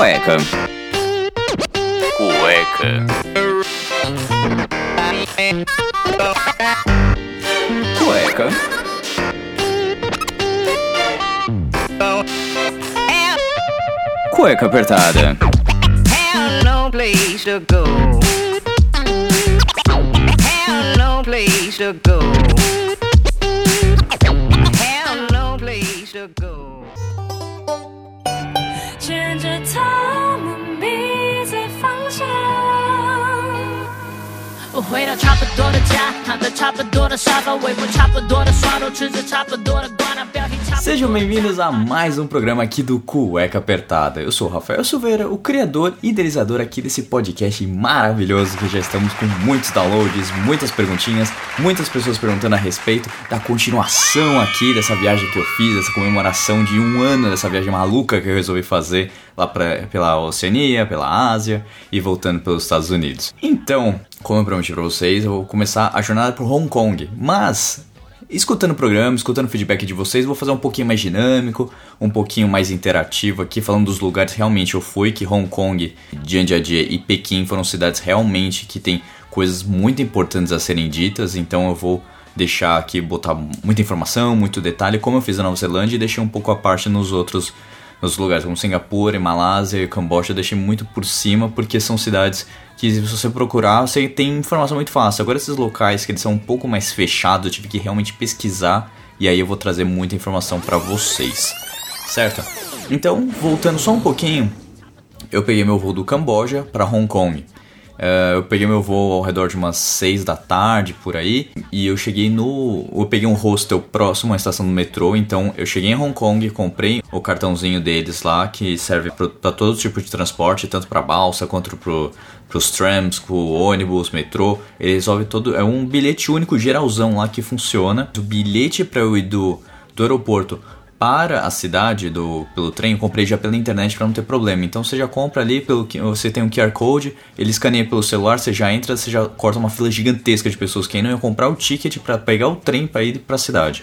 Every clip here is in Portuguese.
cueca. Cueca. Cueca. Cueca apertada. Sejam bem-vindos a mais um programa aqui do Cueca Apertada. Eu sou o Rafael Silveira, o criador e idealizador aqui desse podcast maravilhoso que já estamos com muitos downloads, muitas perguntinhas, muitas pessoas perguntando a respeito da continuação aqui dessa viagem que eu fiz, dessa comemoração de um ano dessa viagem maluca que eu resolvi fazer lá pela Oceania, pela Ásia e voltando pelos Estados Unidos. Então, como eu prometi pra vocês, eu vou começar a jornada por Hong Kong, mas escutando o programa, escutando o feedback de vocês, vou fazer um pouquinho mais dinâmico, um pouquinho mais interativo aqui, falando dos lugares que realmente eu fui, que Hong Kong, Zhangjiajie e Pequim foram cidades realmente que tem coisas muito importantes a serem ditas, então eu vou deixar aqui, botar muita informação, muito detalhe, como eu fiz na Nova Zelândia, e deixei um pouco à parte nos lugares como Singapura, Malásia e Camboja, eu deixei muito por cima, porque são cidades que se você procurar, você tem informação muito fácil. Agora esses locais que eles são um pouco mais fechados, eu tive que realmente pesquisar, e aí eu vou trazer muita informação pra vocês, certo? Então, voltando só um pouquinho, eu peguei meu voo do Camboja pra Hong Kong. Eu peguei meu voo ao redor de umas 6 da tarde, por aí, e eu cheguei eu peguei um hostel próximo à estação do metrô, então eu cheguei em Hong Kong, comprei o cartãozinho deles lá, que serve para todo tipo de transporte, tanto para balsa, quanto para os trams, pro ônibus, metrô. Ele resolve todo, é um bilhete único geralzão lá que funciona. O bilhete para eu ir do aeroporto para a cidade pelo trem, eu comprei já pela internet para não ter problema. Então você já compra ali, você tem um QR Code, ele escaneia pelo celular, você já entra, você já corta uma fila gigantesca de pessoas que ainda não iam comprar o ticket para pegar o trem para ir para a cidade.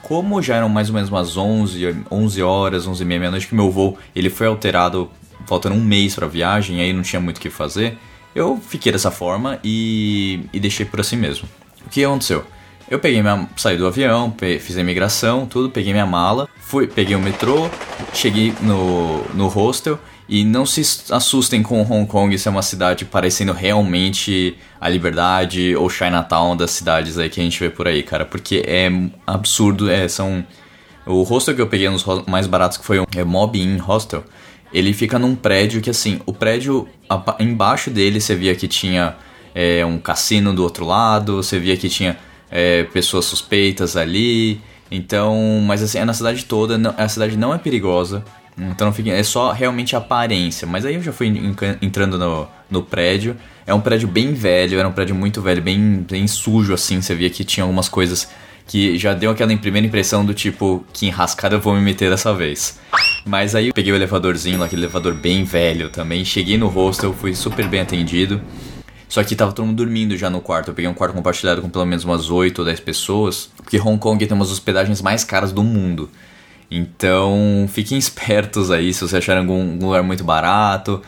Como já eram mais ou menos umas 11 horas, 11 e meia, meia-noite, que meu voo ele foi alterado, faltando um mês para a viagem, aí não tinha muito o que fazer, eu fiquei dessa forma e deixei por assim mesmo. O que aconteceu? Eu saí do avião, fiz a imigração, tudo, peguei minha mala, peguei o metrô, cheguei no hostel. E não se assustem com Hong Kong ser uma cidade parecendo realmente a Liberdade ou Chinatown das cidades aí que a gente vê por aí, cara, porque é absurdo, o hostel que eu peguei, um dos mais baratos, que foi o Mob In Hostel, ele fica num prédio que, assim, o prédio, embaixo dele você via que tinha um cassino do outro lado, você via que tinha pessoas suspeitas ali, então, mas assim, é na cidade toda, a cidade não é perigosa, então não fica, é só realmente a aparência, mas aí eu já fui entrando no prédio, é um prédio bem velho, era um prédio muito velho, bem, bem sujo assim, você via que tinha algumas coisas que já deu aquela primeira impressão do tipo, que enrascada eu vou me meter dessa vez. Mas aí eu peguei o elevadorzinho, aquele elevador bem velho também, cheguei no hostel, fui super bem atendido. Só que tava todo mundo dormindo já no quarto. Eu peguei um quarto compartilhado com pelo menos umas 8 ou 10 pessoas. Porque Hong Kong tem umas hospedagens mais caras do mundo. Então, fiquem espertos aí se vocês acharem algum lugar muito barato.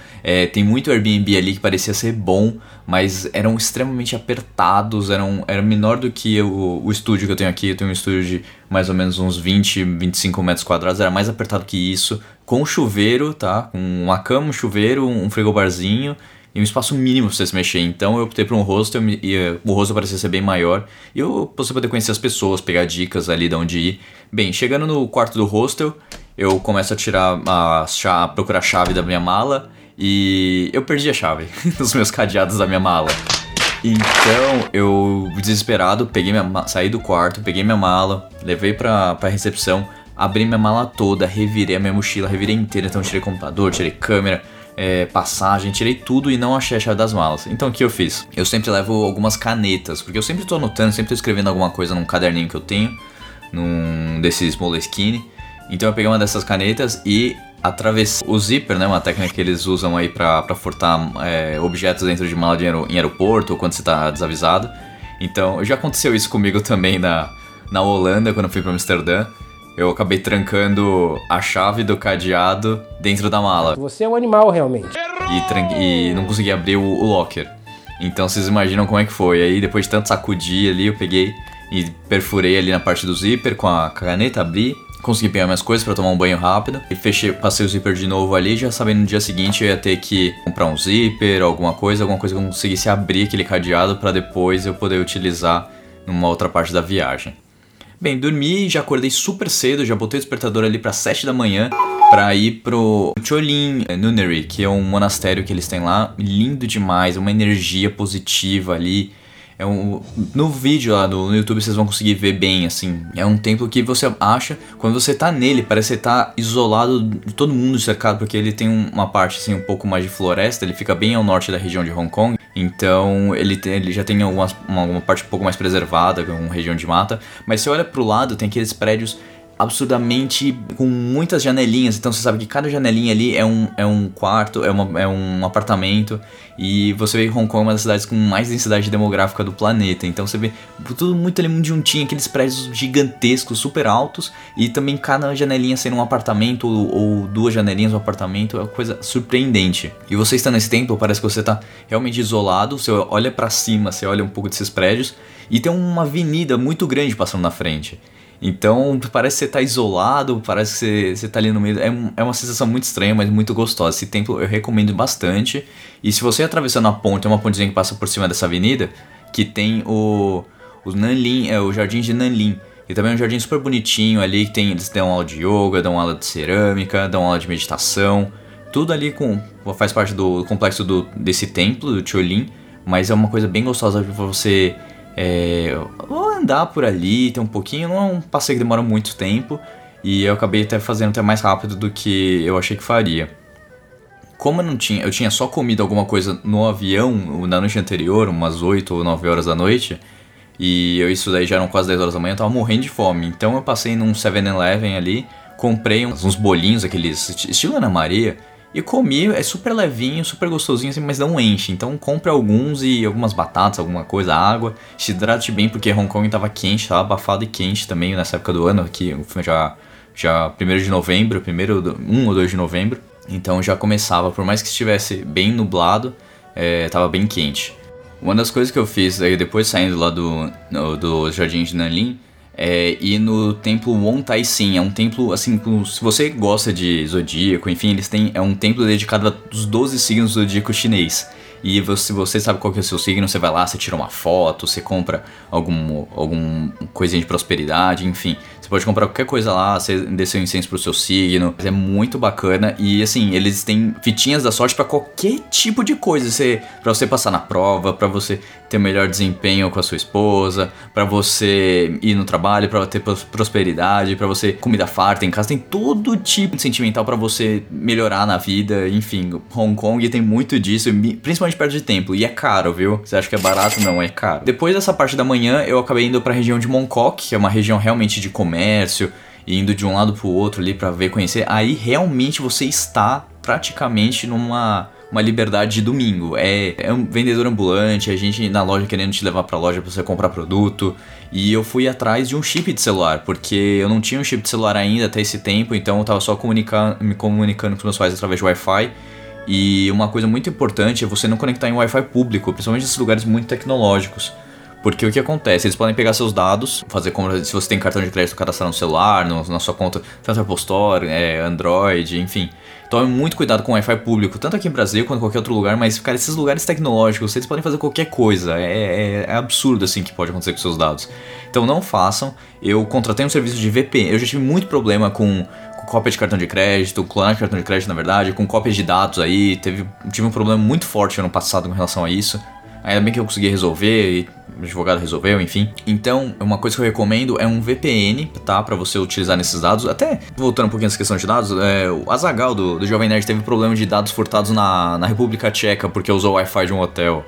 Tem muito Airbnb ali que parecia ser bom, mas eram extremamente apertados. Era menor do que o estúdio que eu tenho aqui. Eu tenho um estúdio de mais ou menos uns 20, 25 metros quadrados. Era mais apertado que isso. Com chuveiro, tá? Com uma cama, um chuveiro, um frigobarzinho. E um espaço mínimo pra você se mexer, então eu optei por um hostel, e o hostel parecia ser bem maior, e você poder conhecer as pessoas, pegar dicas ali de onde ir. Bem, chegando no quarto do hostel, eu começo a tirar procurar a chave da minha mala, e eu perdi a chave nos meus cadeados da minha mala. Então eu, desesperado, saí do quarto, peguei minha mala, levei pra recepção, abri minha mala toda, revirei a minha mochila, revirei inteira, então tirei computador, tirei câmera, passagem, tirei tudo e não achei a chave das malas. Então o que eu fiz? Eu sempre levo algumas canetas, porque eu sempre tô anotando, sempre tô escrevendo alguma coisa num caderninho que eu tenho, num desses Moleskine. Então eu peguei uma dessas canetas e atravessei o zíper, né? Uma técnica que eles usam aí pra furtar objetos dentro de mala de em aeroporto, ou quando você tá desavisado. Então já aconteceu isso comigo também na Holanda, quando eu fui pra Amsterdã. eu acabei trancando a chave do cadeado dentro da mala. Você é um animal, realmente. E não consegui abrir o locker. Então vocês imaginam como é que foi. Aí depois de tanto sacudir ali, eu peguei e perfurei ali na parte do zíper com a caneta, abri. Consegui pegar minhas coisas pra tomar um banho rápido. E fechei, passei o zíper de novo ali, já sabendo no dia seguinte eu ia ter que comprar um zíper, alguma coisa que eu conseguisse abrir aquele cadeado pra depois eu poder utilizar numa outra parte da viagem. Bem, dormi, já acordei super cedo, já botei o despertador ali pra 7 da manhã pra ir pro Chi Lin Nunnery, que é um monastério que eles têm lá. Lindo demais, uma energia positiva ali. No vídeo lá no YouTube vocês vão conseguir ver bem, assim. É um templo que você acha, quando você tá nele, parece que você tá isolado de todo mundo, cercado, porque ele tem uma parte, assim, um pouco mais de floresta. Ele fica bem ao norte da região de Hong Kong. Então ele já tem uma parte um pouco mais preservada, uma região de mata. Mas você olha pro lado, tem aqueles prédios absurdamente com muitas janelinhas, então você sabe que cada janelinha ali é um quarto, é um apartamento, e você vê que Hong Kong é uma das cidades com mais densidade demográfica do planeta, então você vê tudo muito ali muito juntinho, aqueles prédios gigantescos, super altos, e também cada janelinha sendo um apartamento ou duas janelinhas um apartamento, é uma coisa surpreendente. E você está nesse templo, parece que você está realmente isolado, você olha pra cima, você olha um pouco desses prédios, e tem uma avenida muito grande passando na frente. Então parece que você tá isolado, parece que você tá ali no meio, é uma sensação muito estranha, mas muito gostosa. Esse templo eu recomendo bastante. E se você atravessar na ponte, é uma pontezinha que passa por cima dessa avenida, que tem o Nan Lian, o jardim de Nan Lian. E também é um jardim super bonitinho ali, que eles dão aula de yoga, dão aula de cerâmica, dão aula de meditação. Tudo ali faz parte do complexo desse templo, do Chi Lin. Mas é uma coisa bem gostosa pra você... vou andar por ali, tem um pouquinho, não é um passeio que demora muito tempo, e eu acabei até fazendo até mais rápido do que eu achei que faria. Como eu tinha só comido alguma coisa no avião na noite anterior, umas 8 ou 9 horas da noite, e isso daí já eram quase 10 horas da manhã, eu tava morrendo de fome, então eu passei num 7-Eleven ali, comprei uns bolinhos, aqueles estilo Ana Maria, e comi, é super levinho, super gostosinho, assim, mas não enche. Então compre alguns e algumas batatas, alguma coisa, água. Se hidrate bem, porque Hong Kong tava quente, tava abafado e quente também nessa época do ano. Aqui já 1º de novembro, 1 ou 2 de novembro. Então já começava, por mais que estivesse bem nublado, tava bem quente. Uma das coisas que eu fiz aí depois, saindo lá do Jardim de Nan Lian, e no templo Wong Tai Sin, é um templo assim, se você gosta de zodíaco, enfim, eles têm, é um templo dedicado aos 12 signos do zodíaco chinês. E se você sabe qual que é o seu signo, você vai lá, você tira uma foto, você compra algum coisinha de prosperidade, enfim, você pode comprar qualquer coisa lá, você desceu incenso pro seu signo, é muito bacana. E assim, eles têm fitinhas da sorte pra qualquer tipo de coisa, pra você passar na prova, pra você ter melhor desempenho com a sua esposa, pra você ir no trabalho, pra ter prosperidade, pra você comida farta em casa, tem todo tipo de sentimental pra você melhorar na vida, enfim, Hong Kong tem muito disso, principalmente perto de templo, e é caro, viu? Você acha que é barato? Não, é caro. Depois dessa parte da manhã, eu acabei indo pra região de Mong Kok, que é uma região realmente de comércio, e indo de um lado pro outro ali pra ver, conhecer. Aí realmente você está praticamente numa liberdade de domingo. É um vendedor ambulante, a gente na loja querendo te levar pra loja pra você comprar produto. E eu fui atrás de um chip de celular, porque eu não tinha um chip de celular ainda até esse tempo, então eu tava só me comunicando com os meus pais através de Wi-Fi. E uma coisa muito importante é você não conectar em Wi-Fi público, principalmente nesses lugares muito tecnológicos. Porque o que acontece? Eles podem pegar seus dados, fazer compra, se você tem cartão de crédito, cadastrar no celular, na sua conta, tanto Apple Store, Android, enfim. Tome muito cuidado com o Wi-Fi público, tanto aqui no Brasil quanto em qualquer outro lugar, mas, cara, esses lugares tecnológicos, vocês podem fazer qualquer coisa. É absurdo, assim, que pode acontecer com seus dados. Então não façam. Eu contratei um serviço de VPN. Eu já tive muito problema com cópia de cartão de crédito, clonar de cartão de crédito, na verdade, com cópias de dados aí. Tive um problema muito forte ano passado com relação a isso. Ainda bem que eu consegui resolver e o advogado resolveu, enfim. Então, uma coisa que eu recomendo é um VPN, tá? Pra você utilizar nesses dados. Até, voltando um pouquinho nessa questão de dados, o Azaghal do Jovem Nerd teve problema de dados furtados na República Tcheca porque usou o Wi-Fi de um hotel.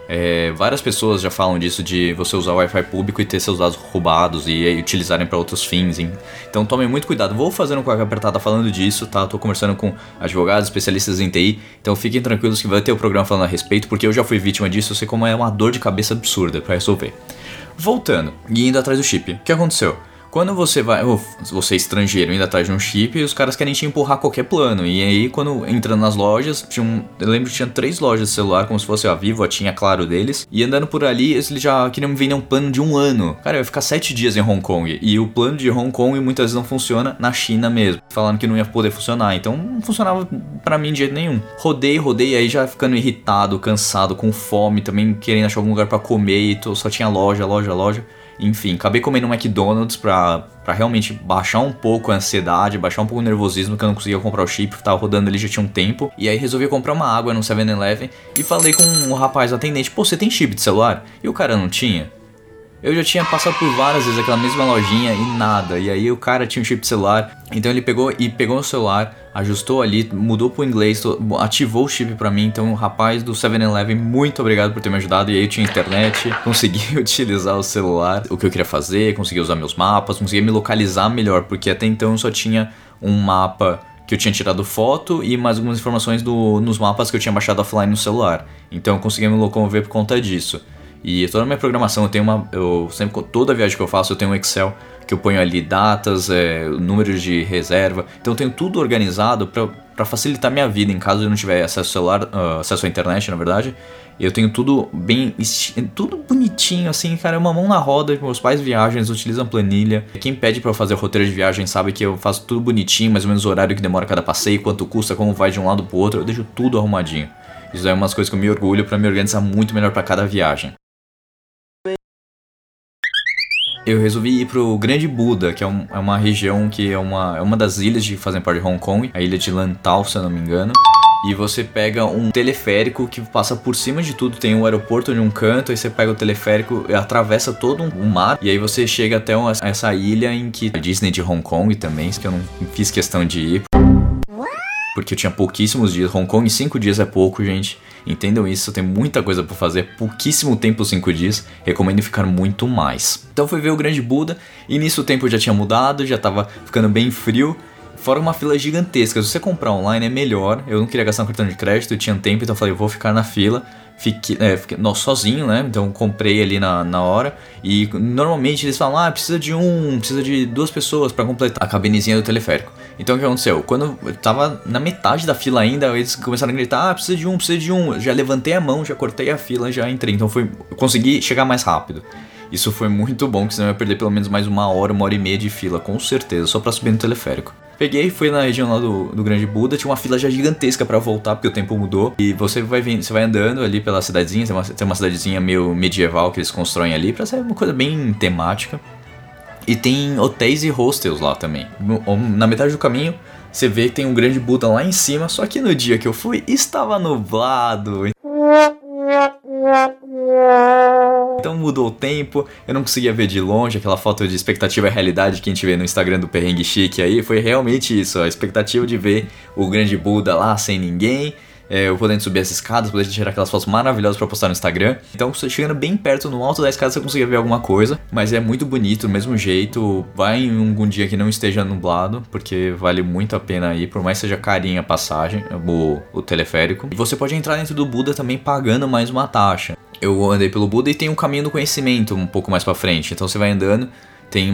Várias pessoas já falam disso, de você usar o Wi-Fi público e ter seus dados roubados e utilizarem pra outros fins, hein? Então, tomem muito cuidado. Vou fazer um Cueca Apertada falando disso, tá? Tô conversando com advogados, especialistas em TI. Então, fiquem tranquilos que vai ter o programa falando a respeito, porque eu já fui vítima disso, eu sei como é uma dor de cabeça absurda pra resolver. Voltando e indo atrás do chip, o que aconteceu? Quando você vai, você é estrangeiro, ainda tá de um chip, e os caras querem te empurrar qualquer plano. E aí, quando entrando nas lojas, eu lembro que tinha 3 lojas de celular, como se fosse a Vivo, a Tinha, Claro deles. E andando por ali, eles já queriam me vender um plano de 1 ano. Cara, eu ia ficar 7 dias em Hong Kong. E o plano de Hong Kong muitas vezes não funciona na China mesmo. Falando que não ia poder funcionar. Então, não funcionava pra mim de jeito nenhum. Rodei, aí já ficando irritado, cansado, com fome, também querendo achar algum lugar pra comer. E só tinha loja. Enfim, acabei comendo um McDonald's pra realmente baixar um pouco a ansiedade, baixar um pouco o nervosismo, que eu não conseguia comprar o chip, tava rodando ali já tinha um tempo. E aí resolvi comprar uma água no 7-Eleven e falei com o rapaz, o atendente, pô, você tem chip de celular? E o cara não tinha. Eu já tinha passado por várias vezes aquela mesma lojinha e nada. E aí o cara tinha um chip de celular, então ele pegou o celular, ajustou ali, mudou pro inglês, ativou o chip pra mim. Então o rapaz do 7-Eleven, muito obrigado por ter me ajudado. E aí eu tinha internet, consegui utilizar o celular, o que eu queria fazer, consegui usar meus mapas, consegui me localizar melhor, porque até então eu só tinha um mapa que eu tinha tirado foto e mais algumas informações nos mapas que eu tinha baixado offline no celular. Então eu consegui me locomover por conta disso. E toda a minha programação, toda viagem que eu faço eu tenho um Excel que eu ponho ali datas, números de reserva. Então eu tenho tudo organizado pra facilitar minha vida em caso eu não tiver acesso à internet, na verdade. Eu tenho tudo bem, tudo bonitinho assim, cara, é uma mão na roda. Meus pais viajam, eles utilizam planilha. Quem pede pra eu fazer roteiro de viagem sabe que eu faço tudo bonitinho, mais ou menos o horário que demora cada passeio, quanto custa, como vai de um lado pro outro, eu deixo tudo arrumadinho. Isso é umas coisas que eu me orgulho pra me organizar muito melhor pra cada viagem. Eu resolvi ir pro Grande Buda, que é uma região que é uma das ilhas que fazem parte de Hong Kong, a ilha de Lantau, se eu não me engano. E você pega um teleférico que passa por cima de tudo, tem um aeroporto de um canto, aí você pega o teleférico, atravessa todo um mar, e aí você chega até essa ilha em que a Disney de Hong Kong também, que eu não fiz questão de ir, porque eu tinha pouquíssimos dias. Hong Kong em 5 dias é pouco, gente. Entendam isso, tem muita coisa pra fazer. Pouquíssimo tempo, 5 dias. Recomendo ficar muito mais. Então fui ver o Grande Buda. E nisso o tempo já tinha mudado, já tava ficando bem frio. Fora uma fila gigantesca. Se você comprar online é melhor. Eu não queria gastar um cartão de crédito, eu tinha tempo. Então eu falei, eu vou ficar na fila. Fiquei sozinho, né? Então comprei ali na hora. E normalmente eles falam, precisa de 2 pessoas pra completar a cabinezinha do teleférico. Então o que aconteceu? Quando eu tava na metade da fila ainda, eles começaram a gritar, precisa de um. Eu já levantei a mão, já cortei a fila, já entrei. Então eu consegui chegar mais rápido. Isso foi muito bom, porque senão eu ia perder pelo menos mais 1 hora, 1 hora e meia de fila, com certeza, só pra subir no teleférico. Peguei, fui na região lá do Grande Buda, tinha uma fila já gigantesca pra voltar, porque o tempo mudou. E você vai andando ali pela cidadezinha, tem uma cidadezinha meio medieval que eles constroem ali, pra ser uma coisa bem temática. E tem hotéis e hostels lá também. Na metade do caminho, você vê que tem um Grande Buda lá em cima, só que no dia que eu fui, estava nublado. Então mudou o tempo, eu não conseguia ver de longe, aquela foto de expectativa e realidade que a gente vê no Instagram do Perrengue Chique aí, foi realmente isso, a expectativa de ver o Grande Buda lá sem ninguém, eu podendo subir as escadas, podendo tirar aquelas fotos maravilhosas pra postar no Instagram. Então chegando bem perto, no alto da escada você conseguia ver alguma coisa, mas é muito bonito, do mesmo jeito, vai em algum dia que não esteja nublado, porque vale muito a pena ir, por mais que seja carinha a passagem, o teleférico. E você pode entrar dentro do Buda também pagando mais uma taxa. Eu andei pelo Buda e tem um caminho do conhecimento um pouco mais pra frente. Então você vai andando, tem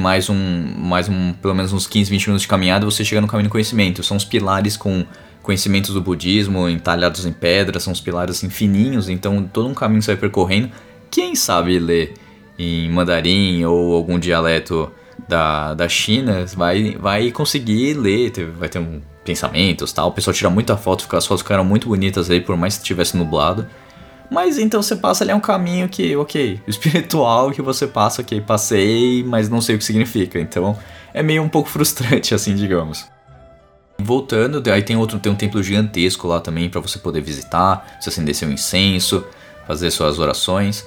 pelo menos uns 15, 20 minutos de caminhada, você chega no caminho do conhecimento. São os pilares com conhecimentos do budismo, entalhados em pedra, são os pilares assim, fininhos. Então todo um caminho você vai percorrendo. Quem sabe ler em mandarim ou algum dialeto da China vai conseguir ler, vai ter pensamentos e tal. O pessoal tira muita foto, as fotos ficaram muito bonitas aí, por mais que tivesse nublado. Mas então você passa ali um caminho que, ok, espiritual que você passa, ok, passei, mas não sei o que significa. Então é meio um pouco frustrante, assim, digamos. Voltando, aí tem um templo gigantesco lá também pra você poder visitar, você acender seu incenso, fazer suas orações.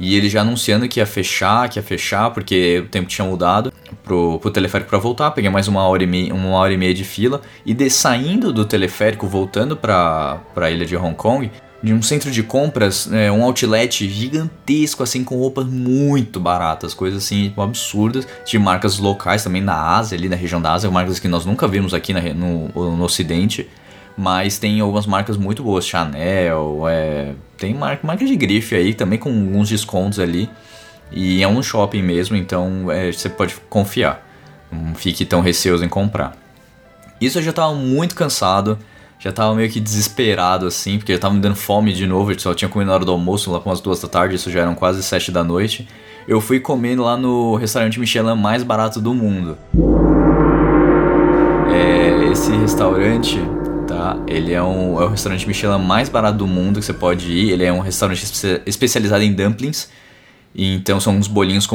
E ele já anunciando que ia fechar, porque o tempo tinha mudado pro teleférico pra voltar. Peguei mais 1 hora e meia de fila. E saindo do teleférico, voltando pra ilha de Hong Kong, de um centro de compras, um outlet gigantesco, assim, com roupas muito baratas, coisas assim, absurdas, de marcas locais também na Ásia, ali na região da Ásia, marcas que nós nunca vimos aqui no Ocidente, mas tem algumas marcas muito boas, Chanel, tem marcas de grife aí, também com alguns descontos ali, e é um shopping mesmo, então você pode confiar. Não fique tão receoso em comprar. Isso eu já tava muito cansado, já tava meio que desesperado assim, porque já tava me dando fome de novo, eu só tinha comido na hora do almoço, lá para umas 2 da tarde, isso já eram quase 7 da noite. Eu fui comendo lá no restaurante Michelin mais barato do mundo. Esse restaurante, tá? Ele é o restaurante Michelin mais barato do mundo que você pode ir. Ele é um restaurante especializado em dumplings. Então são uns bolinhos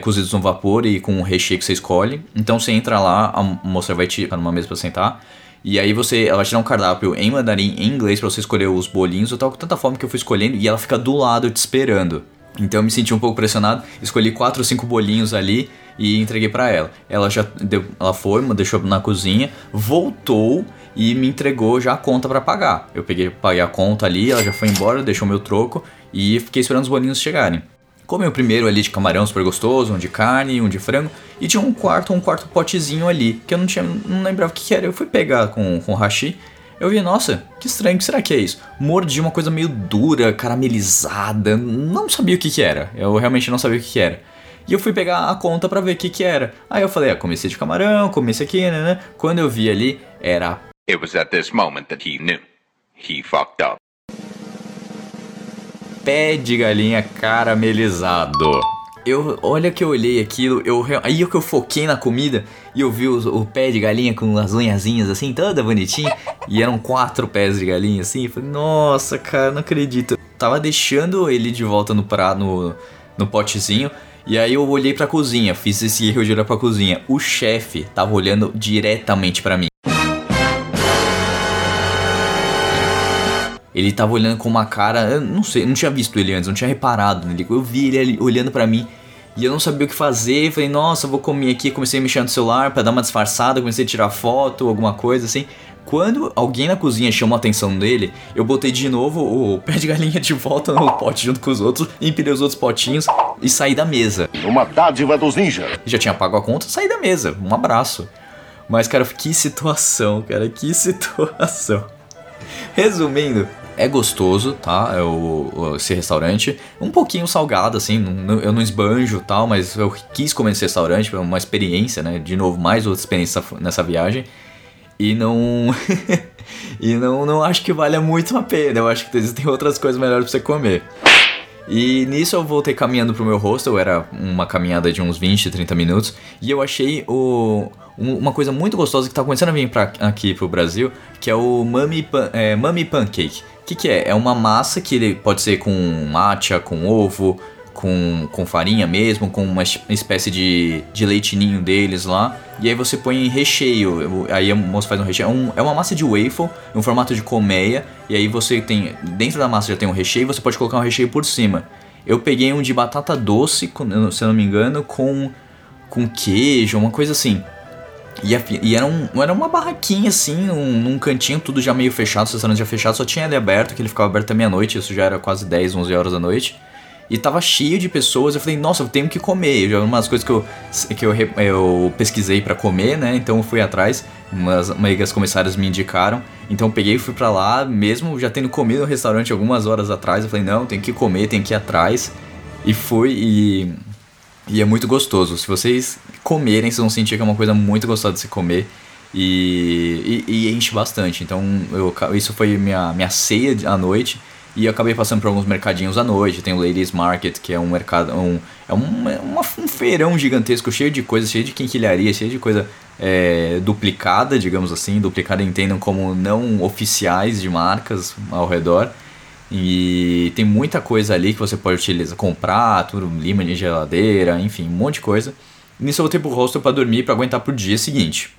cozidos no vapor e com um recheio que você escolhe. Então você entra lá, a moça vai te para uma mesa para sentar. E aí ela vai tirar um cardápio em mandarim, em inglês, para você escolher os bolinhos. Eu tava com tanta fome que eu fui escolhendo e ela fica do lado te esperando. Então eu me senti um pouco pressionado, escolhi 4 ou 5 bolinhos ali e entreguei pra ela. Ela foi, me deixou na cozinha, voltou e me entregou já a conta pra pagar. Eu paguei a conta ali, ela já foi embora, deixou meu troco e fiquei esperando os bolinhos chegarem. Comi o primeiro ali de camarão super gostoso, um de carne, um de frango, e tinha um quarto potezinho ali, que eu não lembrava o que era. Eu fui pegar com o hashi. Eu vi, nossa, que estranho, o que será que é isso? Mordi uma coisa meio dura, caramelizada, não sabia o que era. Eu realmente não sabia o que era. E eu fui pegar a conta pra ver o que era. Aí eu falei, comecei de camarão, comecei aqui, né? Quando eu vi ali, era... It was at this moment that he knew. He fucked up. Pé de galinha caramelizado. Olha que eu olhei aquilo, aí que eu foquei na comida e eu vi o pé de galinha com as unhazinhas assim, toda bonitinha. E eram 4 pés de galinha assim, eu falei, nossa cara, não acredito. Eu tava deixando ele de volta no potezinho e aí eu olhei pra cozinha, fiz esse erro de olhar pra cozinha. O chefe tava olhando diretamente pra mim. Ele tava olhando com uma cara, eu não sei, não tinha visto ele antes, não tinha reparado nele. Eu vi ele olhando pra mim e eu não sabia o que fazer. Falei, nossa, vou comer aqui. Comecei a mexer no celular pra dar uma disfarçada, comecei a tirar foto, alguma coisa assim. Quando alguém na cozinha chamou a atenção dele, eu botei de novo o pé de galinha de volta no pote junto com os outros, empilhei os outros potinhos e saí da mesa. Uma dádiva dos ninjas. Já tinha pago a conta, saí da mesa, um abraço. Mas cara, que situação, cara, que situação. Resumindo... É gostoso, tá? Esse restaurante. Um pouquinho salgado, assim. Eu não esbanjo e tal, mas eu quis comer nesse restaurante. Foi uma experiência, né? De novo, mais outra experiência nessa viagem. E não... não acho que valha muito a pena. Eu acho que existem outras coisas melhores pra você comer. E nisso eu voltei caminhando pro meu hostel. Era uma caminhada de uns 20, 30 minutos. E eu achei uma coisa muito gostosa que tá começando a vir aqui pro Brasil, que é o Mami Pancake. O que é? É uma massa que ele pode ser com matcha, com ovo, com farinha mesmo, com uma espécie de leitinho deles lá. E aí você põe em recheio, aí a moça faz um recheio. É uma massa de waffle, um formato de colmeia. E aí você tem, dentro da massa já tem um recheio, você pode colocar um recheio por cima. Eu peguei um de batata doce, se eu não me engano, com queijo, uma coisa assim. E era uma barraquinha assim, num cantinho, tudo já meio fechado, o restaurante já fechado, só tinha ele aberto, que ele ficava aberto até meia-noite, isso já era quase 10, 11 horas da noite. E tava cheio de pessoas, eu falei, nossa, eu tenho que comer. Já umas coisas que eu pesquisei pra comer, né, então eu fui atrás, umas amigas comissárias me indicaram, então eu peguei e fui pra lá, mesmo já tendo comido no restaurante algumas horas atrás, eu falei, não, tenho que comer, tenho que ir atrás, e fui e é muito gostoso. Se vocês comerem, vocês vão sentir que é uma coisa muito gostosa de se comer. E enche bastante. Então isso foi minha ceia à noite. E eu acabei passando por alguns mercadinhos à noite. Tem o Ladies Market, que é um mercado. Um feirão gigantesco, cheio de coisa, cheio de quinquilharia, cheio de coisa duplicada, digamos assim. Duplicada, entendam como não oficiais de marcas ao redor. E tem muita coisa ali que você pode utilizar, comprar, tudo, lima de geladeira, enfim, um monte de coisa. E nisso eu voltei pro hostel pra dormir, pra aguentar pro dia seguinte.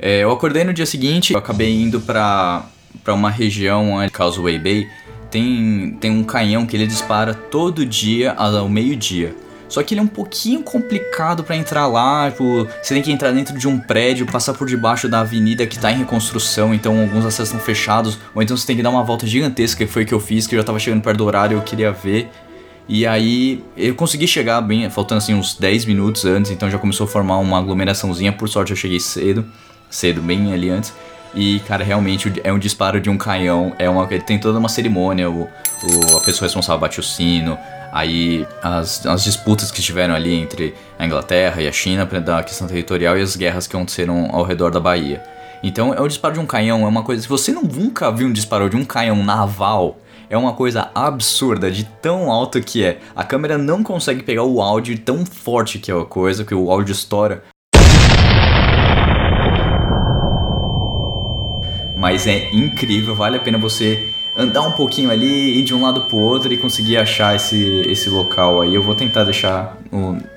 Eu acordei no dia seguinte, eu acabei indo pra uma região, Causeway Bay. Tem um canhão que ele dispara todo dia ao meio-dia. Só que ele é um pouquinho complicado pra entrar lá, tipo, você tem que entrar dentro de um prédio, passar por debaixo da avenida que tá em reconstrução, então alguns acessos estão fechados, ou então você tem que dar uma volta gigantesca, que foi o que eu fiz, que eu já tava chegando perto do horário, eu queria ver. E aí eu consegui chegar bem, faltando assim uns 10 minutos antes, então já começou a formar uma aglomeraçãozinha. Por sorte eu cheguei cedo, bem ali antes. E cara, realmente é um disparo de um canhão, tem toda uma cerimônia, a pessoa responsável bate o sino. Aí as disputas que tiveram ali entre a Inglaterra e a China da questão territorial, e as guerras que aconteceram ao redor da Bahia. Então é o disparo de um canhão, é uma coisa, se você nunca viu um disparo de um canhão naval, é uma coisa absurda de tão alto que é. A câmera não consegue pegar o áudio tão forte que é a coisa, que o áudio estoura. Mas é incrível, vale a pena você andar um pouquinho ali, ir de um lado pro outro e conseguir achar esse local aí. Eu vou tentar deixar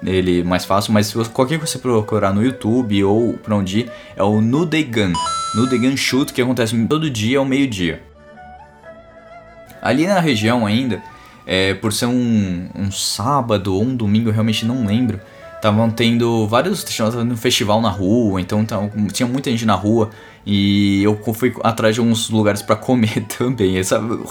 ele mais fácil, mas qualquer coisa que você procurar no YouTube ou pra onde ir, é o Nudeigan Shoot, que acontece todo dia ao meio-dia. Ali na região ainda, por ser um sábado ou um domingo, eu realmente não lembro, estavam tendo vários festival na rua, então tinha muita gente na rua. E eu fui atrás de alguns lugares pra comer também.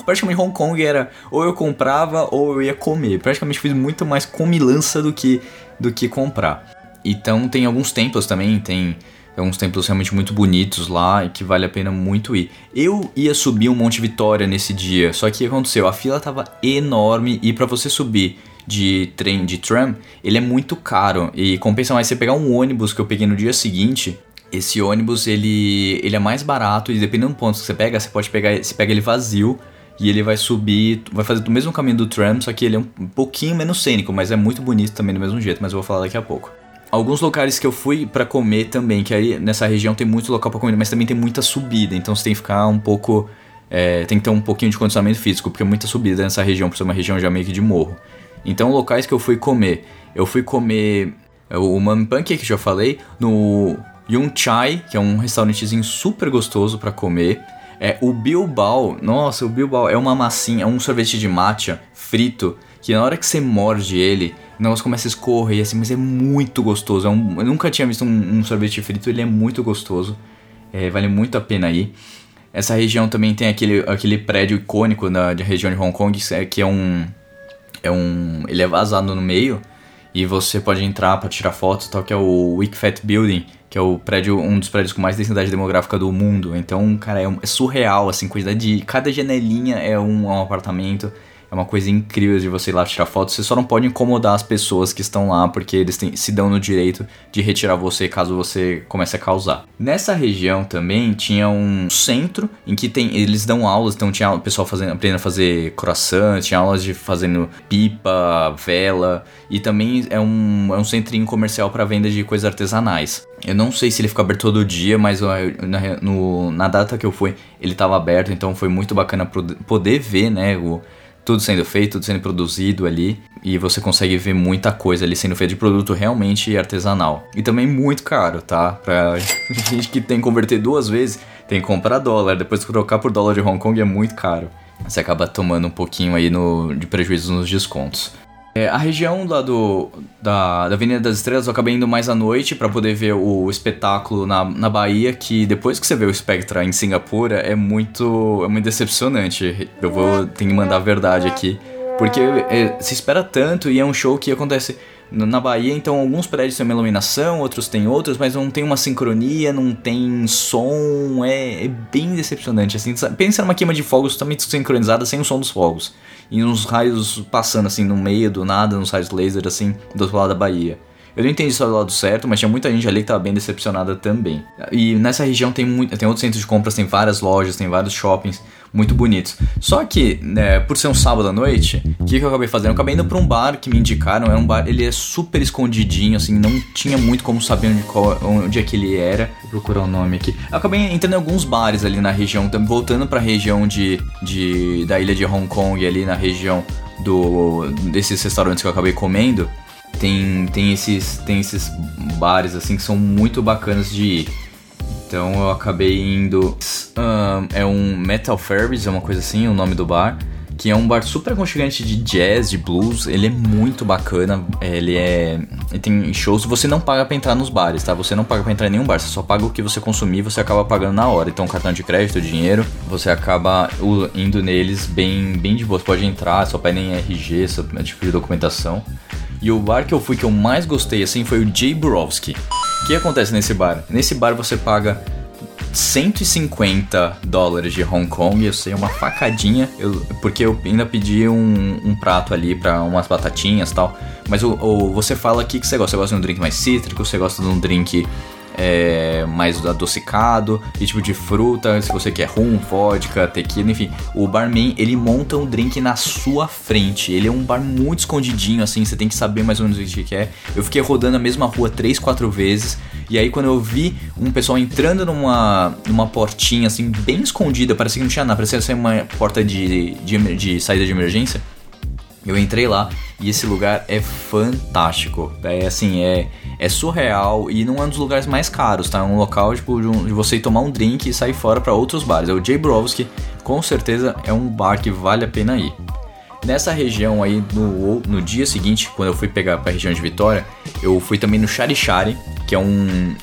Praticamente Hong Kong era ou eu comprava ou eu ia comer. Praticamente fiz muito mais comilança do que comprar. Então tem alguns templos também, tem alguns templos realmente muito bonitos lá e que vale a pena muito ir. Eu ia subir um Monte Vitória nesse dia, só que o que aconteceu? A fila tava enorme e pra você subir de tram, ele é muito caro. E compensa mais você pegar um ônibus que eu peguei no dia seguinte. Esse ônibus, ele é mais barato e dependendo do ponto que você pega, você pega ele vazio e ele vai subir, vai fazer o mesmo caminho do tram, só que ele é um pouquinho menos cênico, mas é muito bonito também do mesmo jeito, mas eu vou falar daqui a pouco. Alguns locais que eu fui pra comer também, que aí nessa região tem muito local pra comer, mas também tem muita subida, então você tem que ficar um pouco, tem que ter um pouquinho de condicionamento físico, porque é muita subida nessa região, por ser uma região já meio que de morro. Então locais que eu fui comer o Mami Pancake, que já falei, no Yung Chai, que é um restaurantezinho super gostoso pra comer. O Bilbao, nossa, o Bilbao é uma massinha, é um sorvete de matcha frito, que na hora que você morde ele, o negócio começa a escorrer assim, mas é muito gostoso. Eu nunca tinha visto um sorvete frito, ele é muito gostoso, vale muito a pena ir. Essa região também tem aquele prédio icônico da região de Hong Kong, que ele é vazado no meio, e você pode entrar pra tirar fotos, tal, que é o Big Fat Building, que é um dos prédios com mais densidade demográfica do mundo. Então, cara, é surreal, assim, coisa de... Cada janelinha é um apartamento, é uma coisa incrível de você ir lá tirar foto. Você só não pode incomodar as pessoas que estão lá, porque eles se dão no direito de retirar você caso você comece a causar. Nessa região também tinha um centro em que eles dão aulas, então tinha o pessoal aprendendo a fazer croissant, tinha aulas de fazendo pipa, vela, e também é um centrinho comercial para venda de coisas artesanais. Eu não sei se ele fica aberto todo dia, mas na data que eu fui, ele estava aberto, então foi muito bacana poder ver, né, tudo sendo feito, tudo sendo produzido ali, e você consegue ver muita coisa ali sendo feita de produto realmente artesanal. E também muito caro, tá? Pra gente que tem que converter duas vezes, tem que comprar dólar, depois trocar por dólar de Hong Kong é muito caro. Você acaba tomando um pouquinho aí de prejuízo nos descontos. A região lá da Avenida das Estrelas eu acabei indo mais à noite pra poder ver o espetáculo na Bahia, que depois que você vê o Spectra em Singapura é muito decepcionante. Eu vou ter que mandar a verdade aqui, porque se espera tanto e é um show que acontece na Bahia, então alguns prédios têm uma iluminação, outros têm outros, mas não tem uma sincronia, não tem som, é bem decepcionante, assim. Pensa numa queima de fogos totalmente sincronizada sem o som dos fogos. E uns raios passando assim no meio do nada, uns raios laser assim, do outro lado da Bahia. Eu não entendi só do lado certo, mas tinha muita gente ali que tava bem decepcionada também. E nessa região tem outros centros de compras, tem várias lojas, tem vários shoppings muito bonitos. Só que, né, por ser um sábado à noite, o que eu acabei fazendo? Eu acabei indo pra um bar que me indicaram, era um bar, ele é super escondidinho, assim, não tinha muito como saber onde é que ele era. Vou procurar o nome aqui. Eu acabei entrando em alguns bares ali na região, voltando pra região da ilha de Hong Kong, ali na região desses restaurantes que eu acabei comendo. Tem esses bares assim que são muito bacanas de ir. Então eu acabei indo. É um Metal Ferries, é uma coisa assim, o nome do bar. que é um bar super aconchegante de jazz, de blues. Ele é muito bacana, ele tem shows. Você não paga pra entrar nos bares, tá? Você não paga pra entrar em nenhum bar, você só paga o que você consumir, você acaba pagando na hora. Então, cartão de crédito, dinheiro, você acaba indo neles bem de boa. Você pode entrar, só pede em RG, só tipo de documentação. E o bar que eu fui, que eu mais gostei, assim, foi o Jay Borowski. O que acontece nesse bar? Nesse bar você paga $150 de Hong Kong, eu sei, uma facadinha, porque eu ainda pedi um prato ali pra umas batatinhas e tal, mas você fala aqui que você gosta de um drink mais cítrico, você gosta de um drink mais adocicado, e tipo de fruta, se você quer rum, vodka, tequila, enfim, o barman, ele monta um drink na sua frente. Ele é um bar muito escondidinho, assim, você tem que saber mais ou menos o que é. Eu fiquei rodando a mesma rua 3-4 vezes, e aí quando eu vi um pessoal entrando numa portinha, assim, bem escondida, parecia que não tinha nada, parecia ser uma porta de saída de emergência, eu entrei lá. E esse lugar é fantástico, é surreal, e não é um dos lugares mais caros, tá? É um local tipo, de você ir tomar um drink e sair fora pra outros bares. É o Jay Borowski, com certeza é um bar que vale a pena ir. Nessa região aí, no dia seguinte, quando eu fui pegar pra região de Vitória, eu fui também no Charichari, que é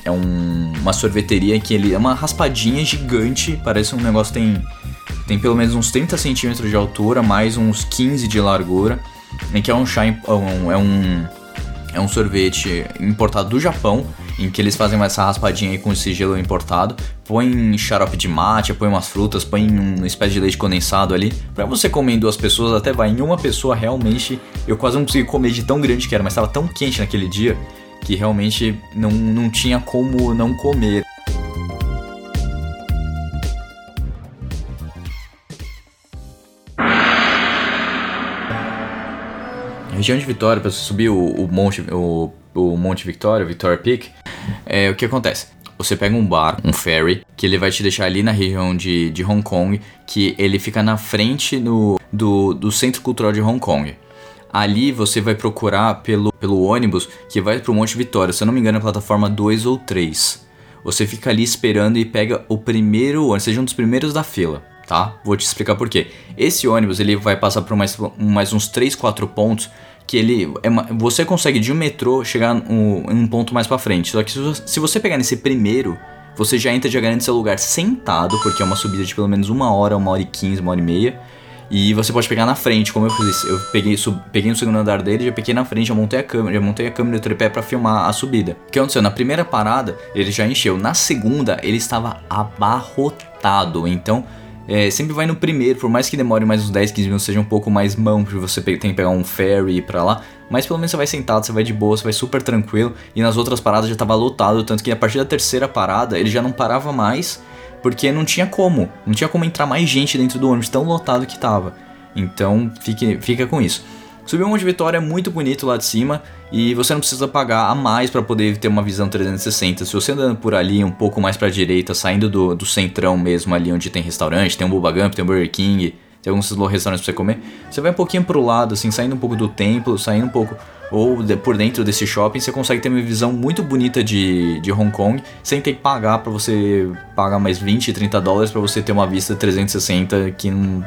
uma sorveteria que ele é uma raspadinha gigante, parece um negócio tem pelo menos uns 30 centímetros de altura, mais uns 15 de largura. Que é um chá, é um sorvete importado do Japão, em que eles fazem essa raspadinha aí com esse gelo importado, põe xarope de mate, põe umas frutas, põe uma espécie de leite condensado ali, pra você comer em duas pessoas, até vai em uma pessoa. Realmente, eu quase não consegui comer de tão grande que era, mas tava tão quente naquele dia, que realmente não tinha como não comer. Região de Vitória, para você subir o Monte Victoria, Victoria Peak, o que acontece? Você pega um barco, um ferry, que ele vai te deixar ali na região de Hong Kong, que ele fica na frente do Centro Cultural de Hong Kong. Ali você vai procurar pelo ônibus que vai pro Monte Victoria, se eu não me engano é a plataforma 2 ou 3. Você fica ali esperando e pega o primeiro ônibus, seja um dos primeiros da fila. Tá? Vou te explicar por quê. Esse ônibus ele vai passar por mais uns 3, 4 pontos que ele você consegue de um metrô chegar um ponto mais pra frente. Só que se você pegar nesse primeiro, você já entra, já garante seu lugar sentado, porque é uma subida de pelo menos 1 hora, 1h15, 1h30. E você pode pegar na frente, como eu fiz. Eu peguei no segundo andar dele, já peguei na frente, já montei a câmera do tripé pra filmar a subida. O que aconteceu? Na primeira parada, ele já encheu. Na segunda, ele estava abarrotado. Então, sempre vai no primeiro, por mais que demore mais uns 10, 15 minutos, seja um pouco mais mão, porque você tem que pegar um ferry e ir pra lá, mas pelo menos você vai sentado, você vai de boa, você vai super tranquilo. E nas outras paradas já tava lotado, tanto que a partir da terceira parada ele já não parava mais, porque não tinha como entrar mais gente dentro do ônibus, tão lotado que tava. Então fica com isso. Subir o Monte Vitória é muito bonito lá de cima, e você não precisa pagar a mais para poder ter uma visão 360. Se você andando por ali um pouco mais para a direita, saindo do centrão mesmo, ali onde tem restaurante, tem um Bubba Gump, tem um Burger King, tem alguns restaurantes para você comer, você vai um pouquinho pro lado, assim, saindo um pouco do templo, saindo um pouco, ou por dentro desse shopping, você consegue ter uma visão muito bonita de Hong Kong, sem ter que pagar para você pagar mais $20, $30 para você ter uma vista 360 que não...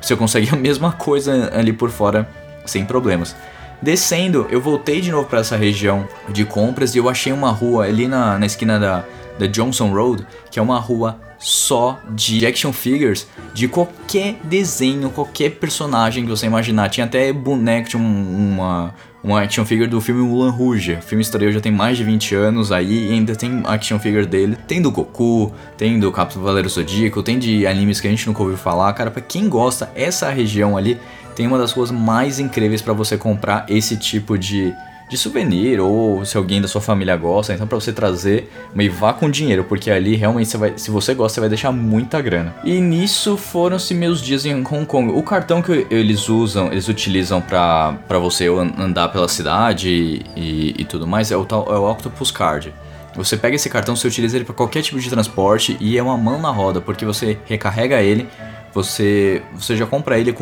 você consegue a mesma coisa ali por fora sem problemas. Descendo, eu voltei de novo para essa região de compras, e eu achei uma rua ali na esquina da Johnson Road, que é uma rua só de action figures, de qualquer desenho, qualquer personagem que você imaginar. Tinha até boneco, tinha uma action figure do filme Mulan Rouge. O filme estreou já tem mais de 20 anos aí, e ainda tem action figure dele. Tem do Goku, tem do Cavaleiro Zodíaco, tem de animes que a gente nunca ouviu falar. Cara, pra quem gosta, essa região ali tem uma das ruas mais incríveis para você comprar esse tipo de souvenir, ou se alguém da sua família gosta, então para você trazer, e vá com dinheiro, porque ali realmente se você gosta, você vai deixar muita grana. E nisso foram-se meus dias em Hong Kong. O cartão que eles utilizam para você andar pela cidade e tudo mais é o Octopus Card. Você pega esse cartão, você utiliza ele para qualquer tipo de transporte, e é uma mão na roda, porque você recarrega ele, você já compra ele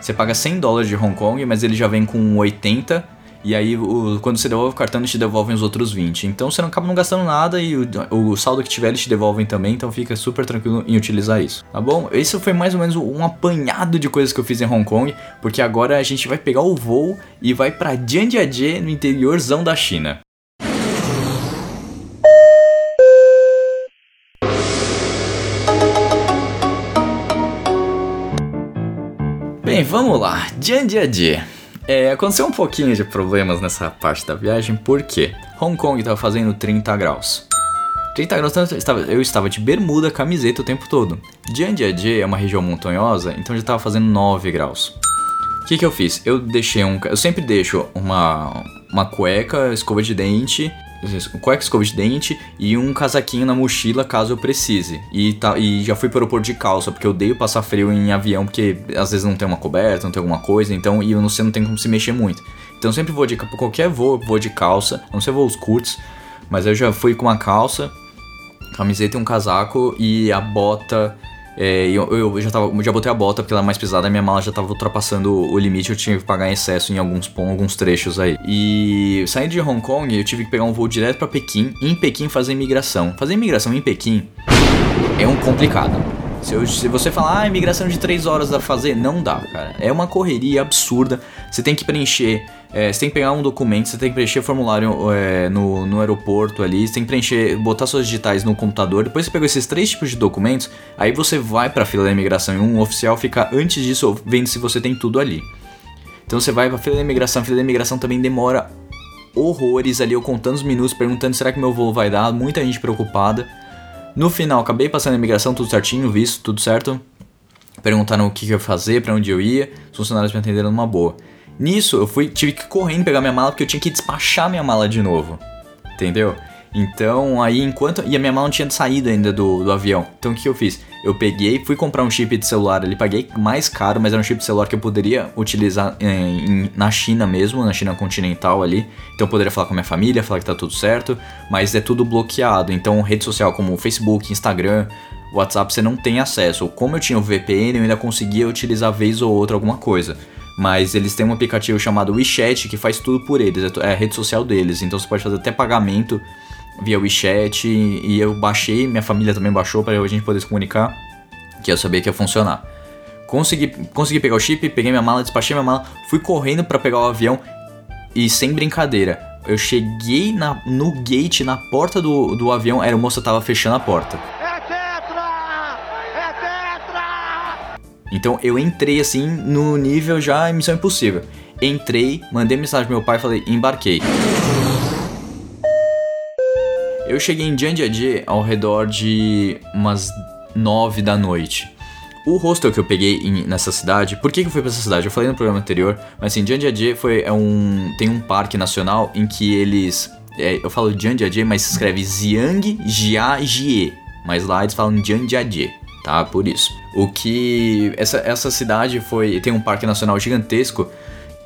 você paga $100 de Hong Kong, mas ele já vem com 80, E aí, quando você devolve o cartão, eles te devolvem os outros 20. Então, você não acaba não gastando nada e o saldo que tiver, eles te devolvem também. Então, fica super tranquilo em utilizar isso, tá bom? Esse foi mais ou menos um apanhado de coisas que eu fiz em Hong Kong. Porque agora a gente vai pegar o voo e vai pra Zhangjiajie, no interiorzão da China. Bem, vamos lá. Zhangjiajie. Aconteceu um pouquinho de problemas nessa parte da viagem, porque Hong Kong estava fazendo 30 graus. 30 graus, eu estava de bermuda, camiseta o tempo todo. Zhangjiajie é uma região montanhosa, então já estava fazendo 9 graus. O que eu fiz? Eu sempre deixo uma cueca, escova de dente, e um casaquinho na mochila caso eu precise. E já fui pro aeroporto de calça, porque eu odeio passar frio em avião, porque às vezes não tem uma coberta, não tem alguma coisa, então e você não tem como se mexer muito. Então sempre vou de qualquer voo, vou de calça, não sei voos curtos, mas eu já fui com uma calça, camiseta e um casaco e a bota. Eu já botei a bota porque ela é mais pesada, a minha mala já tava ultrapassando o limite, eu tinha que pagar em excesso em alguns trechos aí. E saindo de Hong Kong, eu tive que pegar um voo direto pra Pequim, e em Pequim fazer imigração. Fazer imigração em Pequim é um complicado. Se você falar, imigração de 3 horas dá pra fazer, não dá, cara. É uma correria absurda, você tem que preencher... você tem que pegar um documento, você tem que preencher formulário no aeroporto ali, você tem que preencher, botar suas digitais no computador. Depois você pegou esses 3 tipos de documentos, aí você vai pra fila da imigração e um oficial fica antes disso vendo se você tem tudo ali. Então você vai pra fila da imigração, a fila da imigração também demora horrores ali, eu contando os minutos, perguntando será que meu voo vai dar, muita gente preocupada. No final, acabei passando a imigração, tudo certinho, visto, tudo certo. Perguntaram o que eu ia fazer, pra onde eu ia, os funcionários me atenderam numa boa. Nisso, tive que ir correndo pegar minha mala, porque eu tinha que despachar minha mala de novo, entendeu? Então, aí enquanto... E a minha mala não tinha saído ainda do avião. Então, o que eu fiz? Eu peguei, fui comprar um chip de celular ali, paguei mais caro, mas era um chip de celular que eu poderia utilizar na China mesmo, na China continental ali. Então, eu poderia falar com a minha família, falar que tá tudo certo, mas é tudo bloqueado. Então, rede social como Facebook, Instagram, WhatsApp, você não tem acesso. Como eu tinha o VPN, eu ainda conseguia utilizar vez ou outra alguma coisa. Mas eles têm um aplicativo chamado WeChat que faz tudo por eles, é a rede social deles, então você pode fazer até pagamento via WeChat, e eu baixei, minha família também baixou para a gente poder se comunicar, que eu sabia que ia funcionar. Consegui pegar o chip, peguei minha mala, despachei minha mala, fui correndo para pegar o avião e sem brincadeira, eu cheguei no gate, na porta do avião, a moça tava fechando a porta. Então eu entrei assim no nível já Missão Impossível. Entrei, mandei mensagem pro meu pai e falei, embarquei. Eu cheguei em Zhangjiajie ao redor de umas 9 da noite. O hostel que eu peguei nessa cidade, por que eu fui pra essa cidade? Eu falei no programa anterior, mas assim, Zhangjiajie tem um parque nacional em que eles... eu falo Zhangjiajie, mas se escreve Zhangjiajie, mas lá eles falam Zhangjiajie. Tá, por isso. O que... Essa cidade tem um parque nacional gigantesco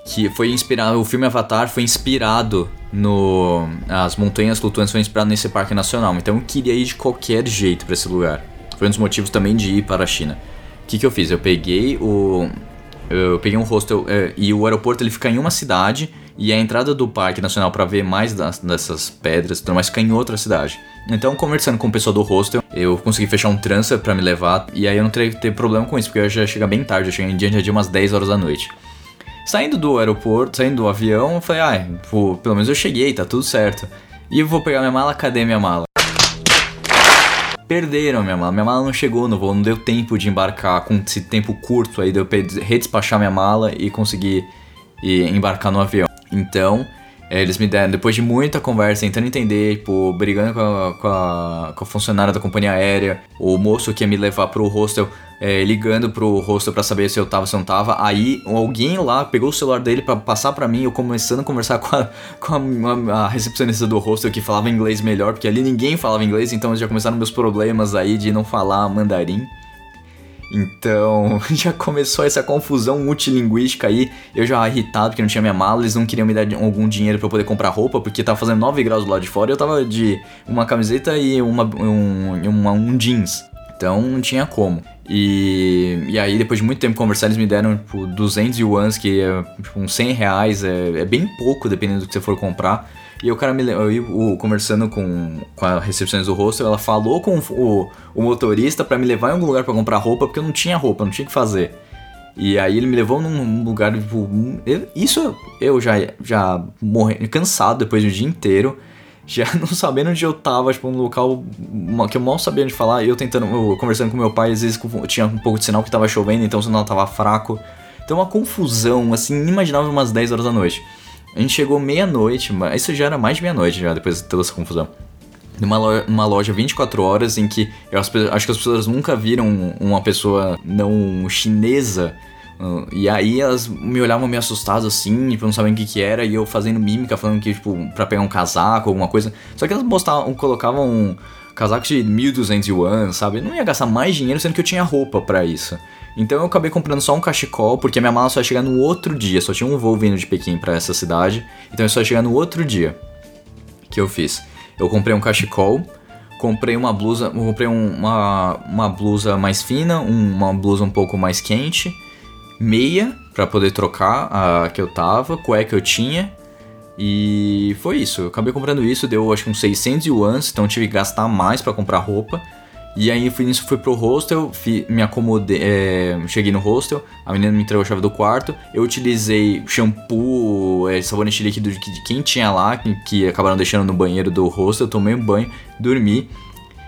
que foi inspirado... O filme Avatar foi inspirado no... As montanhas flutuantes foi inspirado nesse parque nacional. Então eu queria ir de qualquer jeito pra esse lugar. Foi um dos motivos também de ir para a China. O que eu fiz? Eu peguei um hostel e o aeroporto ele fica em uma cidade e a entrada do parque nacional pra ver mais dessas pedras e tudo mais fica em outra cidade. Então, conversando com o pessoal do hostel, eu consegui fechar um transfer pra me levar e aí eu não teria problema com isso, porque eu já cheguei bem tarde, eu cheguei em dia umas 10 horas da noite. Saindo do aeroporto, saindo do avião, eu falei, pelo menos eu cheguei, tá tudo certo. E eu vou pegar minha mala, cadê minha mala? Perderam minha mala não chegou no voo, não deu tempo de embarcar com esse tempo curto aí, deu pra redespachar minha mala e conseguir embarcar no avião. Então, eles me deram, depois de muita conversa, tentando entender, brigando com a funcionária da companhia aérea, o moço que ia me levar pro hostel, ligando pro hostel pra saber se eu tava, se eu não tava. Aí, alguém lá pegou o celular dele pra passar pra mim, eu começando a conversar com a recepcionista do hostel, que falava inglês melhor, porque ali ninguém falava inglês, então já começaram meus problemas aí de não falar mandarim. Então, já começou essa confusão multilinguística aí, eu já irritado porque não tinha minha mala, eles não queriam me dar algum dinheiro pra eu poder comprar roupa, porque tava fazendo 9 graus do lado de fora e eu tava de uma camiseta e um jeans, então não tinha como. E aí, depois de muito tempo conversar, eles me deram, tipo, 200 yuans, que é, tipo, uns 100 reais, é bem pouco, dependendo do que você for comprar. E o cara me eu conversando com a recepcionista do hostel, ela falou com o motorista pra me levar em algum lugar pra comprar roupa, porque eu não tinha roupa, não tinha o que fazer. E aí ele me levou num lugar, tipo, isso eu já morrendo, cansado depois do dia inteiro, já não sabendo onde eu tava, tipo, um local que eu mal sabia onde falar, eu conversando com meu pai, às vezes tinha um pouco de sinal que tava chovendo, então o sinal tava fraco. Então uma confusão, assim, inimaginável, umas 10 horas da noite. A gente chegou meia-noite, mas isso já era mais de meia-noite já, depois de toda essa confusão. Numa loja 24 horas em que eu acho que as pessoas nunca viram uma pessoa não chinesa. E aí elas me olhavam meio assustadas assim, tipo, não sabiam o que era, e eu fazendo mímica, falando que, tipo, pra pegar um casaco, alguma coisa. Só que elas colocavam um casaco de 1.200 yuan, sabe? Eu não ia gastar mais dinheiro, sendo que eu tinha roupa pra isso. Então eu acabei comprando só um cachecol, porque a minha mala só ia chegar no outro dia, só tinha um voo vindo de Pequim pra essa cidade, então eu só ia chegar no outro dia. O que eu fiz? Eu comprei um cachecol, comprei uma blusa, uma blusa mais fina, uma blusa um pouco mais quente, meia pra poder trocar a que eu tava, cueca eu tinha, e foi isso. Eu acabei comprando isso, deu acho que uns 600 yuans, então eu tive que gastar mais pra comprar roupa. E aí fui pro hostel, me acomodei, cheguei no hostel, a menina me entregou a chave do quarto, eu utilizei shampoo, sabonete líquido de quem tinha lá, que acabaram deixando no banheiro do hostel, tomei um banho, dormi,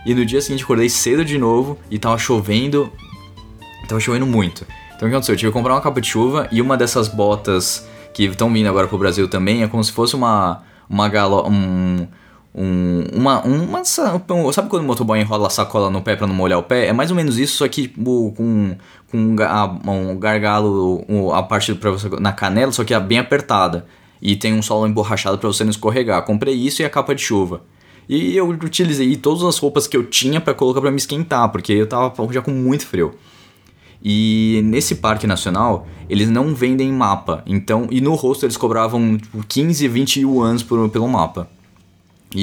e no dia seguinte acordei cedo de novo e tava chovendo muito. Então o que aconteceu? Eu tive que comprar uma capa de chuva e uma dessas botas que estão vindo agora pro Brasil também, é como se fosse sabe quando o motoboy enrola a sacola no pé pra não molhar o pé? É mais ou menos isso, só que com um gargalo, a parte pra você, na canela, só que é bem apertada. E tem um solo emborrachado pra você não escorregar. Comprei isso e a capa de chuva. E eu utilizei todas as roupas que eu tinha pra colocar pra me esquentar, porque eu tava já com muito frio. E nesse parque nacional, eles não vendem mapa. Então, e no hostel eles cobravam tipo, 15, 20 yuans pelo mapa.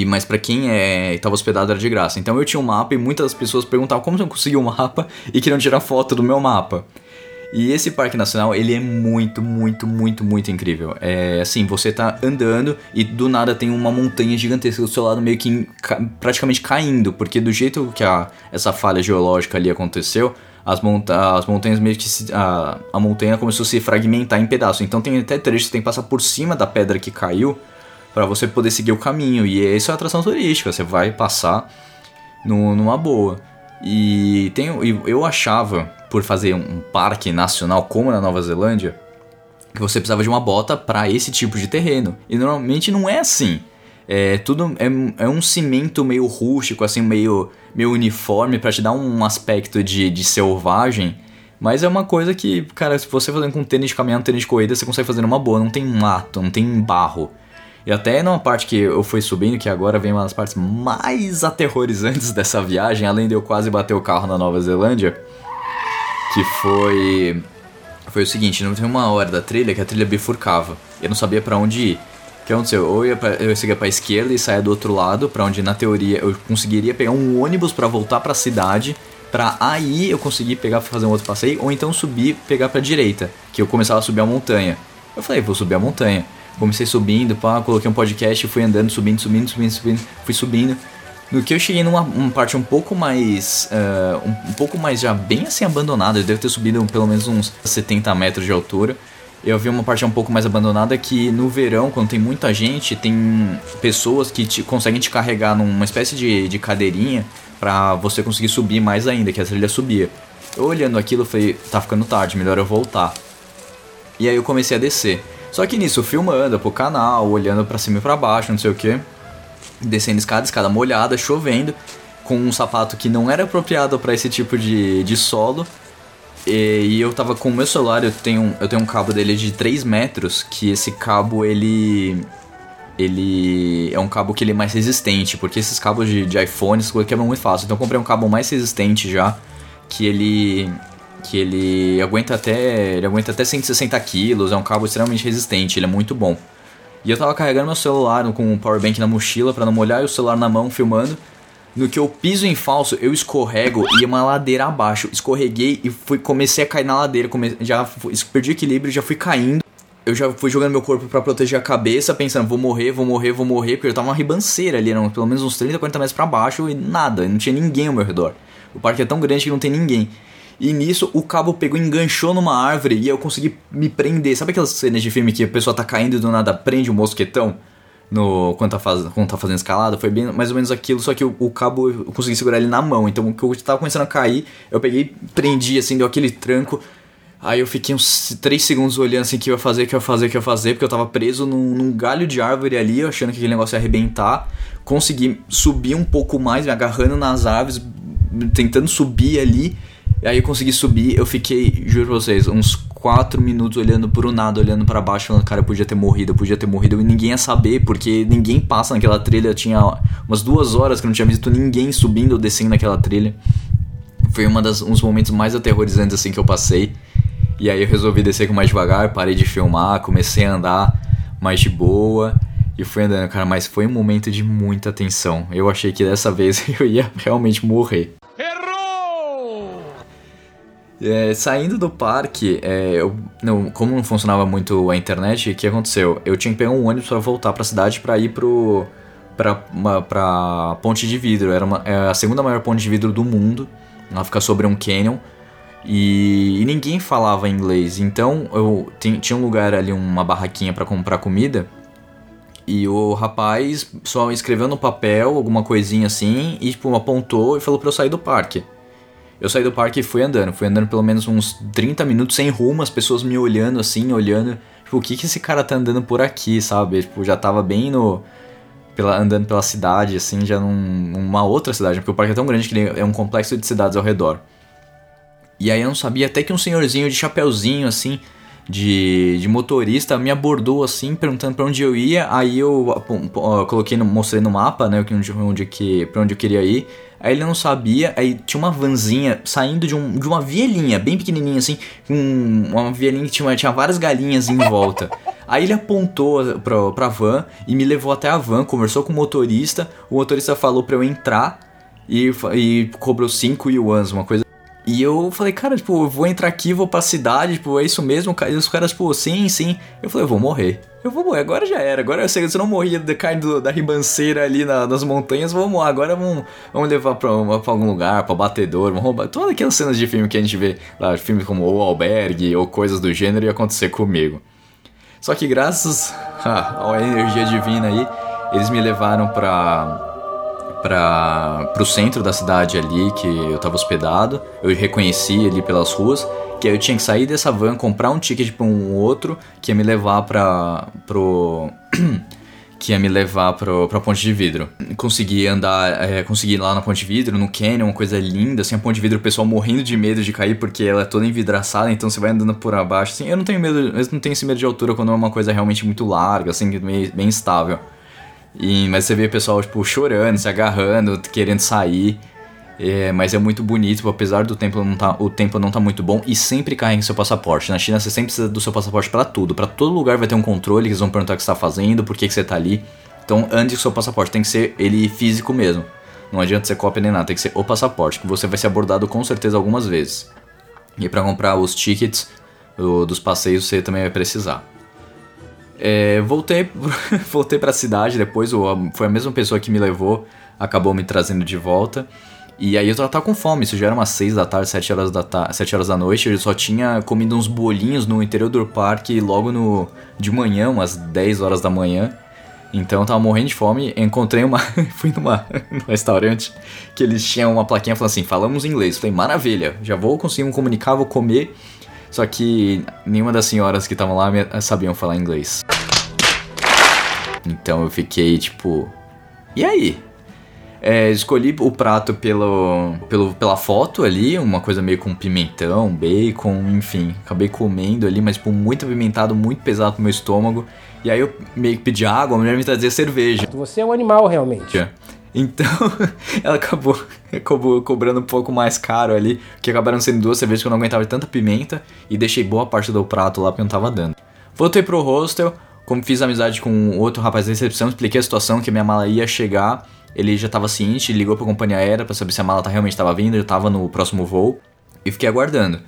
Mas pra quem estava hospedado era de graça. Então eu tinha um mapa e muitas pessoas perguntavam como eu consegui um mapa e queriam tirar foto do meu mapa. E esse parque nacional, ele é muito, muito, muito, muito incrível. É assim, você tá andando e do nada tem uma montanha gigantesca do seu lado meio que praticamente caindo. Porque do jeito que essa falha geológica ali aconteceu, as montanhas meio que a montanha começou a se fragmentar em pedaços. Então tem até trechos que tem que passar por cima da pedra que caiu pra você poder seguir o caminho, e isso é atração turística, você vai passar numa boa. E eu achava, por fazer um parque nacional como na Nova Zelândia, que você precisava de uma bota pra esse tipo de terreno, e normalmente não é assim. É um cimento meio rústico, assim, meio uniforme, pra te dar um aspecto de selvagem, mas é uma coisa que, cara, se você fazendo com tênis de caminhão, tênis de corrida, você consegue fazer numa boa, não tem mato, não tem barro. E até numa parte que eu fui subindo, que agora vem uma das partes mais aterrorizantes dessa viagem, além de eu quase bater o carro na Nova Zelândia, que foi o seguinte, não tem uma hora da trilha que a trilha bifurcava. Eu não sabia pra onde ir. O que aconteceu? Ou eu seguia pra esquerda e saía do outro lado, pra onde na teoria eu conseguiria pegar um ônibus pra voltar pra cidade, pra aí eu conseguir fazer um outro passeio, ou então subir, pegar pra direita, que eu começava a subir a montanha. Eu falei, vou subir a montanha. Comecei subindo, coloquei um podcast, fui andando, subindo. No que eu cheguei numa parte um pouco mais, um pouco mais já bem assim abandonada, eu devo ter subido pelo menos uns 70 metros de altura. Eu vi uma parte um pouco mais abandonada que no verão, quando tem muita gente, tem pessoas que conseguem te carregar numa espécie de cadeirinha pra você conseguir subir mais ainda, que a trilha subia. Eu olhando aquilo, eu falei, tá ficando tarde, melhor eu voltar. E aí eu comecei a descer. Só que nisso, filmando pro canal, olhando pra cima e pra baixo, não sei o que, descendo escada molhada, chovendo, com um sapato que não era apropriado pra esse tipo de solo, e eu tava com o meu celular, eu tenho um cabo dele de 3 metros, que esse cabo, ele é um cabo que ele é mais resistente, porque esses cabos de iPhone quebram muito fácil, então eu comprei um cabo mais resistente já, que ele aguenta até 160 quilos, é um cabo extremamente resistente, ele é muito bom. E eu tava carregando meu celular com um powerbank na mochila pra não molhar e o celular na mão filmando. No que eu piso em falso, eu escorrego e ia uma ladeira abaixo. Escorreguei e comecei a cair na ladeira. Perdi o equilíbrio, já fui caindo. Eu já fui jogando meu corpo pra proteger a cabeça, pensando, vou morrer. Porque eu tava uma ribanceira ali, eram pelo menos uns 30, 40 metros pra baixo e nada. Não tinha ninguém ao meu redor. O parque é tão grande que não tem ninguém. E nisso, o cabo pegou e enganchou numa árvore e eu consegui me prender. Sabe aquelas cenas de filme que a pessoa tá caindo e do nada prende um mosquetão? Quando tá fazendo escalada, foi bem mais ou menos aquilo, só que o cabo eu consegui segurar ele na mão. Então, quando eu tava começando a cair, eu peguei, prendi, assim, deu aquele tranco. Aí eu fiquei uns 3 segundos olhando assim, o que eu ia fazer, porque eu tava preso num galho de árvore ali, achando que aquele negócio ia arrebentar. Consegui subir um pouco mais, me agarrando nas árvores, tentando subir ali. E aí eu consegui subir, eu fiquei, juro pra vocês, uns 4 minutos olhando pro nada, olhando pra baixo, falando, cara, eu podia ter morrido, e ninguém ia saber, porque ninguém passa naquela trilha, tinha umas 2 horas que eu não tinha visto ninguém subindo ou descendo naquela trilha. Foi um dos momentos mais aterrorizantes, assim, que eu passei, e aí eu resolvi descer com mais devagar, parei de filmar, comecei a andar mais de boa, e fui andando, cara, mas foi um momento de muita tensão, eu achei que dessa vez eu ia realmente morrer. Saindo do parque, como não funcionava muito a internet, o que aconteceu? Eu tinha que pegar um ônibus pra voltar pra cidade pra ir pra ponte de vidro. Era a segunda maior ponte de vidro do mundo. Ela fica sobre um canyon. E ninguém falava inglês. Então, tinha um lugar ali, uma barraquinha pra comprar comida. E o rapaz só escreveu no papel alguma coisinha assim e tipo, apontou e falou pra eu sair do parque. Eu saí do parque e fui andando pelo menos uns 30 minutos sem rumo, as pessoas me olhando assim, tipo, o que esse cara tá andando por aqui, sabe? Tipo, já tava bem andando pela cidade, assim, já numa outra cidade, porque o parque é tão grande que ele é um complexo de cidades ao redor. E aí eu não sabia, até que um senhorzinho de chapeuzinho, assim, de motorista, me abordou, assim, perguntando pra onde eu ia, aí eu coloquei, mostrei no mapa, né, pra onde eu queria ir. Aí ele não sabia, aí tinha uma vanzinha saindo de uma vielinha, bem pequenininha assim, uma vielinha que tinha várias galinhas em volta. Aí ele apontou pra van e me levou até a van, conversou com o motorista falou pra eu entrar e cobrou 5 yuans, uma coisa. E eu falei, cara, tipo, eu vou entrar aqui, vou pra cidade, tipo, é isso mesmo? E os caras, tipo, sim. Eu falei, eu vou morrer, agora já era, agora eu sei que se eu não morria caindo da ribanceira ali nas montanhas, vamos lá, agora vamos levar pra algum lugar, pra batedor, vamos roubar. Todas aquelas cenas de filme que a gente vê, lá, filmes como O Albergue ou coisas do gênero, ia acontecer comigo. Só que graças à energia divina aí, eles me levaram pro centro da cidade ali que eu tava hospedado, eu reconheci ali pelas ruas, que aí eu tinha que sair dessa van, comprar um ticket pra um outro que ia me levar pra ponte de vidro. Consegui ir lá na ponte de vidro, no canyon, uma coisa linda, assim, a ponte de vidro, o pessoal morrendo de medo de cair porque ela é toda envidraçada, então você vai andando por abaixo, assim, eu não tenho esse medo de altura quando é uma coisa realmente muito larga, assim, bem estável. Mas você vê o pessoal, tipo, chorando, se agarrando, querendo sair, mas é muito bonito, apesar do tempo não tá muito bom. E sempre carrega seu passaporte. Na China você sempre precisa do seu passaporte pra tudo. Pra todo lugar vai ter um controle, que eles vão perguntar o que você tá fazendo, por que você tá ali. Então ande com o seu passaporte, tem que ser ele físico mesmo. Não adianta ser cópia nem nada, tem que ser o passaporte, que você vai ser abordado com certeza algumas vezes. E pra comprar os tickets dos passeios você também vai precisar. Voltei pra cidade depois, foi a mesma pessoa que me levou, acabou me trazendo de volta. E aí eu já tava com fome, isso já era umas 6 da tarde, 7 horas da noite. Eu só tinha comido uns bolinhos no interior do parque logo de manhã, umas 10 horas da manhã. Então eu tava morrendo de fome, encontrei fui num restaurante que eles tinham uma plaquinha falando assim, falamos inglês. Falei, maravilha, já vou conseguir me comunicar, vou comer. Só que nenhuma das senhoras que estavam lá sabiam falar inglês. Então eu fiquei tipo... E aí? Escolhi o prato pela foto ali, uma coisa meio com pimentão, bacon, enfim. Acabei comendo ali, mas tipo, muito apimentado, muito pesado pro meu estômago. E aí eu meio que pedi água, a mulher me trazia cerveja. Você é um animal realmente. Então, ela acabou cobrando um pouco mais caro ali, que acabaram sendo 2 cervejas que eu não aguentava de tanta pimenta, e deixei boa parte do prato lá porque eu não tava dando. Voltei pro hostel, como fiz amizade com outro rapaz da recepção, expliquei a situação, que minha mala ia chegar, Ele já tava ciente, ligou pra companhia aérea pra saber se a mala realmente tava vindo, eu tava no próximo voo e fiquei aguardando.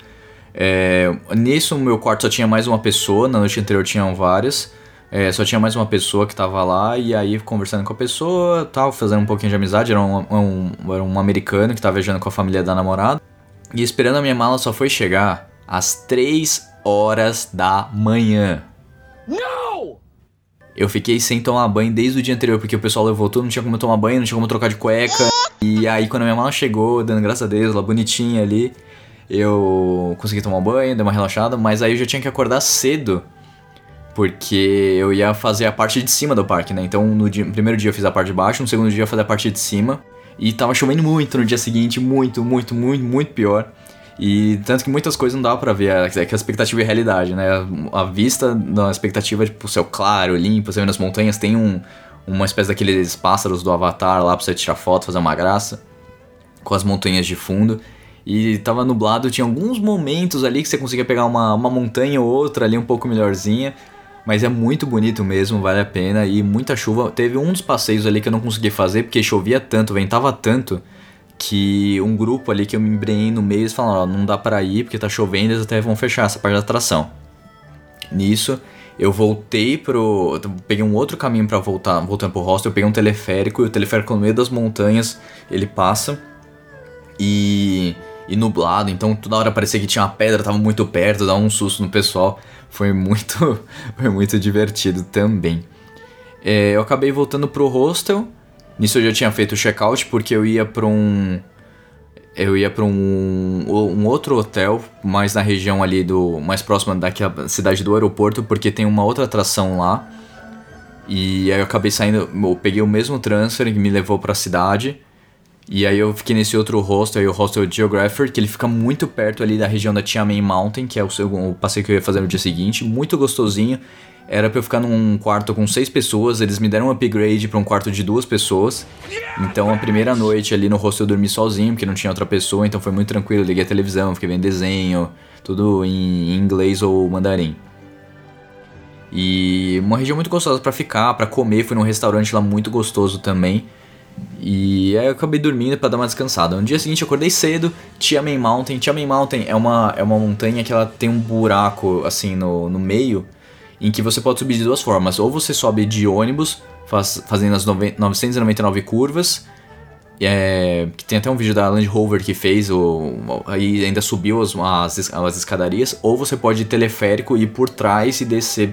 Nisso, no meu quarto só tinha mais uma pessoa, na noite anterior tinham várias, só tinha mais uma pessoa que tava lá, e aí conversando com a pessoa, tal, fazendo um pouquinho de amizade, era um americano que tava viajando com a família da namorada, e esperando a minha mala só foi chegar às 3 horas da manhã. Não! Eu fiquei sem tomar banho desde o dia anterior, porque o pessoal levou tudo, não tinha como eu tomar banho, não tinha como eu trocar de cueca. E aí quando a minha mala chegou, dando graças a Deus, lá bonitinha ali, eu consegui tomar banho, dei uma relaxada, mas aí eu já tinha que acordar cedo, porque eu ia fazer a parte de cima do parque, né? Então no primeiro dia eu fiz a parte de baixo, no segundo dia eu fiz a parte de cima, e tava chovendo muito no dia seguinte, muito pior. E tanto que muitas coisas não dava pra ver, que a expectativa é a realidade, né? A vista da expectativa, tipo, o céu claro, limpo, você vê nas montanhas, tem uma espécie daqueles pássaros do Avatar lá pra você tirar foto, fazer uma graça, com as montanhas de fundo. E tava nublado, tinha alguns momentos ali que você conseguia pegar uma montanha ou outra ali um pouco melhorzinha, mas é muito bonito mesmo, vale a pena, e muita chuva. Teve um dos passeios ali que eu não consegui fazer, porque chovia tanto, ventava tanto, que um grupo ali que eu me embrenhei no meio, eles falaram, ó, não dá pra ir porque tá chovendo, eles até vão fechar essa parte da atração. Nisso, eu voltei pro... Eu peguei um outro caminho pra voltar, voltando pro hostel, eu peguei um teleférico, e o teleférico no meio das montanhas, ele passa, e nublado, então toda hora parecia que tinha uma pedra, tava muito perto, dava um susto no pessoal, foi muito divertido também. Eu acabei voltando pro hostel. Nisso eu já tinha feito o check-out, porque eu ia pra um outro hotel, mais na região ali mais próxima daquela cidade do aeroporto, porque tem uma outra atração lá. E aí eu acabei saindo, eu peguei o mesmo transfer que me levou pra cidade. E aí eu fiquei nesse outro hostel, aí o Hostel Geographer, que ele fica muito perto ali da região da Tianmen Mountain, que é o passeio que eu ia fazer no dia seguinte, muito gostosinho. Era pra eu ficar num quarto com 6 pessoas, eles me deram um upgrade pra um quarto de 2 pessoas. Então a primeira noite ali no hostel eu dormi sozinho, porque não tinha outra pessoa, então foi muito tranquilo, eu liguei a televisão, fiquei vendo desenho, tudo em inglês ou mandarim. E uma região muito gostosa pra ficar, pra comer, fui num restaurante lá muito gostoso também. E aí eu acabei dormindo pra dar uma descansada. No dia seguinte eu acordei cedo, Tianmen Mountain. Tianmen Mountain é uma montanha que ela tem um buraco assim no meio, em que você pode subir de duas formas. Ou você sobe de ônibus, fazendo as 999 curvas, que tem até um vídeo da Land Rover que fez, aí ainda subiu as escadarias. Ou você pode ir teleférico, ir por trás e descer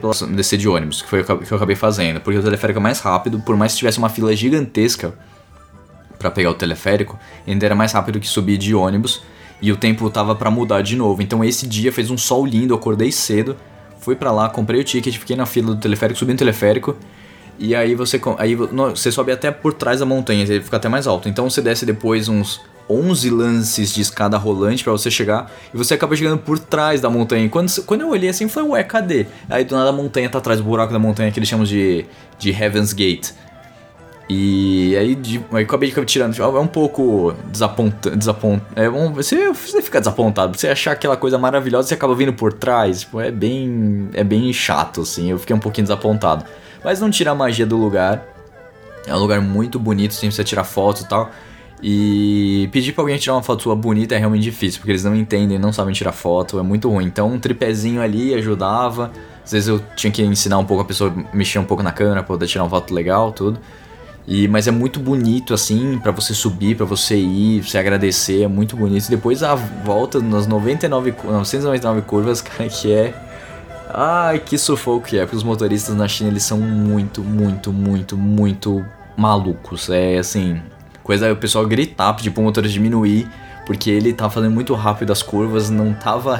de ônibus, que foi o que eu acabei fazendo, porque o teleférico é mais rápido. Por mais que tivesse uma fila gigantesca pra pegar o teleférico, ainda era mais rápido que subir de ônibus, e o tempo tava pra mudar de novo. Então esse dia fez um sol lindo, eu acordei cedo, fui pra lá, comprei o ticket, fiquei na fila do teleférico, subi no teleférico, e aí você sobe até por trás da montanha, ele fica até mais alto. Então você desce depois uns 11 lances de escada rolante pra você chegar, e você acaba chegando por trás da montanha. E quando eu olhei assim, falei, ué, cadê? Aí do nada a montanha tá atrás do buraco da montanha, que eles chamam de Heaven's Gate. E aí acabei tirando, é um pouco desapontado, você fica desapontado, você achar aquela coisa maravilhosa e você acaba vindo por trás, é bem chato assim, eu fiquei um pouquinho desapontado, mas não tira a magia do lugar, é um lugar muito bonito, sempre você tirar foto e tal, e pedir pra alguém tirar uma foto sua bonita é realmente difícil, porque eles não entendem, não sabem tirar foto, é muito ruim, então um tripézinho ali ajudava, às vezes eu tinha que ensinar um pouco a pessoa, mexer um pouco na câmera pra poder tirar uma foto legal, tudo. Mas é muito bonito assim, pra você subir, pra você ir, pra você agradecer, é muito bonito. Depois a volta nas 999 curvas, cara, que é... Ai, que sufoco que é, porque os motoristas na China, eles são muito malucos. É assim, coisa é o pessoal gritar, pedir pro motorista diminuir, porque ele tava fazendo muito rápido as curvas, não tava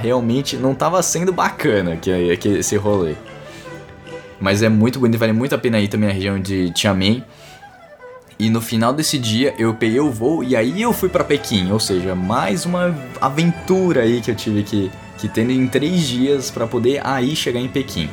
sendo bacana que esse rolê. Mas é muito bonito, vale muito a pena ir também na região de Tianmen. E no final desse dia eu peguei o voo e aí eu fui pra Pequim, ou seja, mais uma aventura aí que eu tive que ter em 3 dias pra poder aí chegar em Pequim.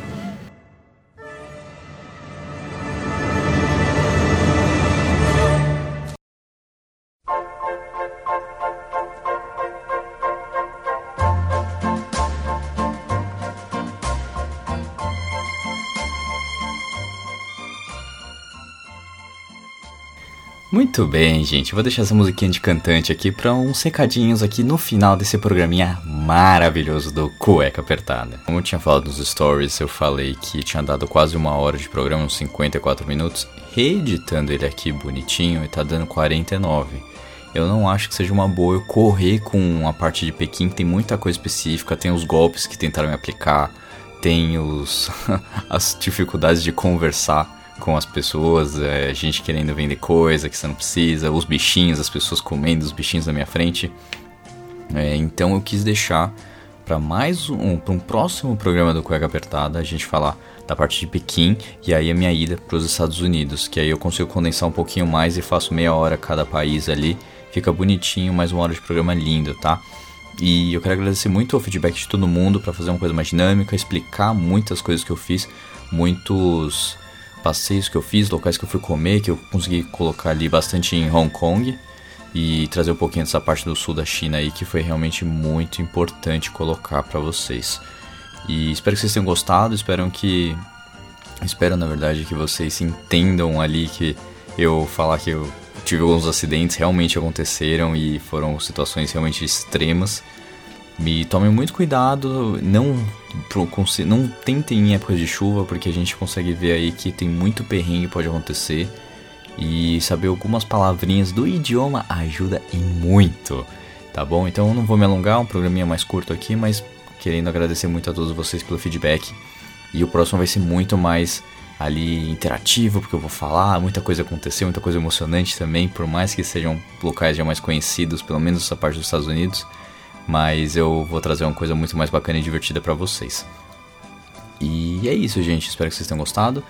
Muito bem, gente, vou deixar essa musiquinha de cantante aqui para uns recadinhos aqui no final desse programinha maravilhoso do Cueca Apertada. Como eu tinha falado nos stories, eu falei que tinha dado quase uma hora de programa, uns 54 minutos, reeditando ele aqui bonitinho e tá dando 49. Eu não acho que seja uma boa eu correr com a parte de Pequim, tem muita coisa específica, tem os golpes que tentaram me aplicar, tem as dificuldades de conversar com as pessoas, gente querendo vender coisa que você não precisa, os bichinhos, as pessoas comendo os bichinhos na minha frente. Então eu quis deixar para um próximo programa do Cueca Apertada a gente falar da parte de Pequim e aí a minha ida para os Estados Unidos, que aí eu consigo condensar um pouquinho mais e faço meia hora cada país ali, fica bonitinho, mais uma hora de programa lindo, tá? E eu quero agradecer muito o feedback de todo mundo para fazer uma coisa mais dinâmica, explicar muitas coisas que eu fiz, muitos passeios que eu fiz, locais que eu fui comer, que eu consegui colocar ali bastante em Hong Kong e trazer um pouquinho dessa parte do sul da China aí, que foi realmente muito importante colocar para vocês. E espero que vocês tenham gostado, espero na verdade que vocês entendam ali que eu falar que eu tive alguns acidentes, realmente aconteceram e foram situações realmente extremas. Me tomem muito cuidado, não tentem em épocas de chuva, porque a gente consegue ver aí que tem muito perrengue que pode acontecer. E saber algumas palavrinhas do idioma ajuda e muito, tá bom? Então eu não vou me alongar, um programinha mais curto aqui, mas querendo agradecer muito a todos vocês pelo feedback. E o próximo vai ser muito mais ali interativo, porque eu vou falar, muita coisa aconteceu, muita coisa emocionante também, por mais que sejam locais já mais conhecidos, pelo menos essa parte dos Estados Unidos. Mas eu vou trazer uma coisa muito mais bacana e divertida pra vocês. E é isso, gente. Espero que vocês tenham gostado.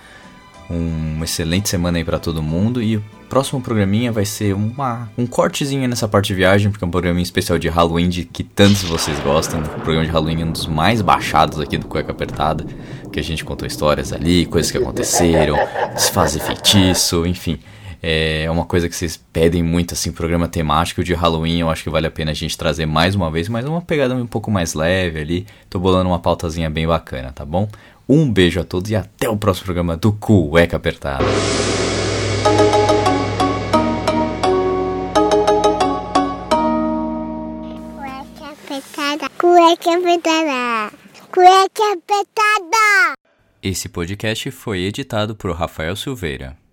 Uma excelente semana aí pra todo mundo. E o próximo programinha vai ser um cortezinho nessa parte de viagem, porque é um programinha especial de Halloween, de que tantos vocês gostam. O programa de Halloween é um dos mais baixados aqui do Cueca Apertada, que a gente contou histórias ali, coisas que aconteceram, desfazer feitiço, enfim. É uma coisa que vocês pedem muito, assim, programa temático de Halloween, eu acho que vale a pena a gente trazer mais uma vez, mas uma pegada um pouco mais leve ali, tô bolando uma pautazinha bem bacana, tá bom? Um beijo a todos e até o próximo programa do Cueca Apertada. Cueca Apertada. Cueca Apertada. Cueca Apertada. Esse podcast foi editado por Rafael Silveira.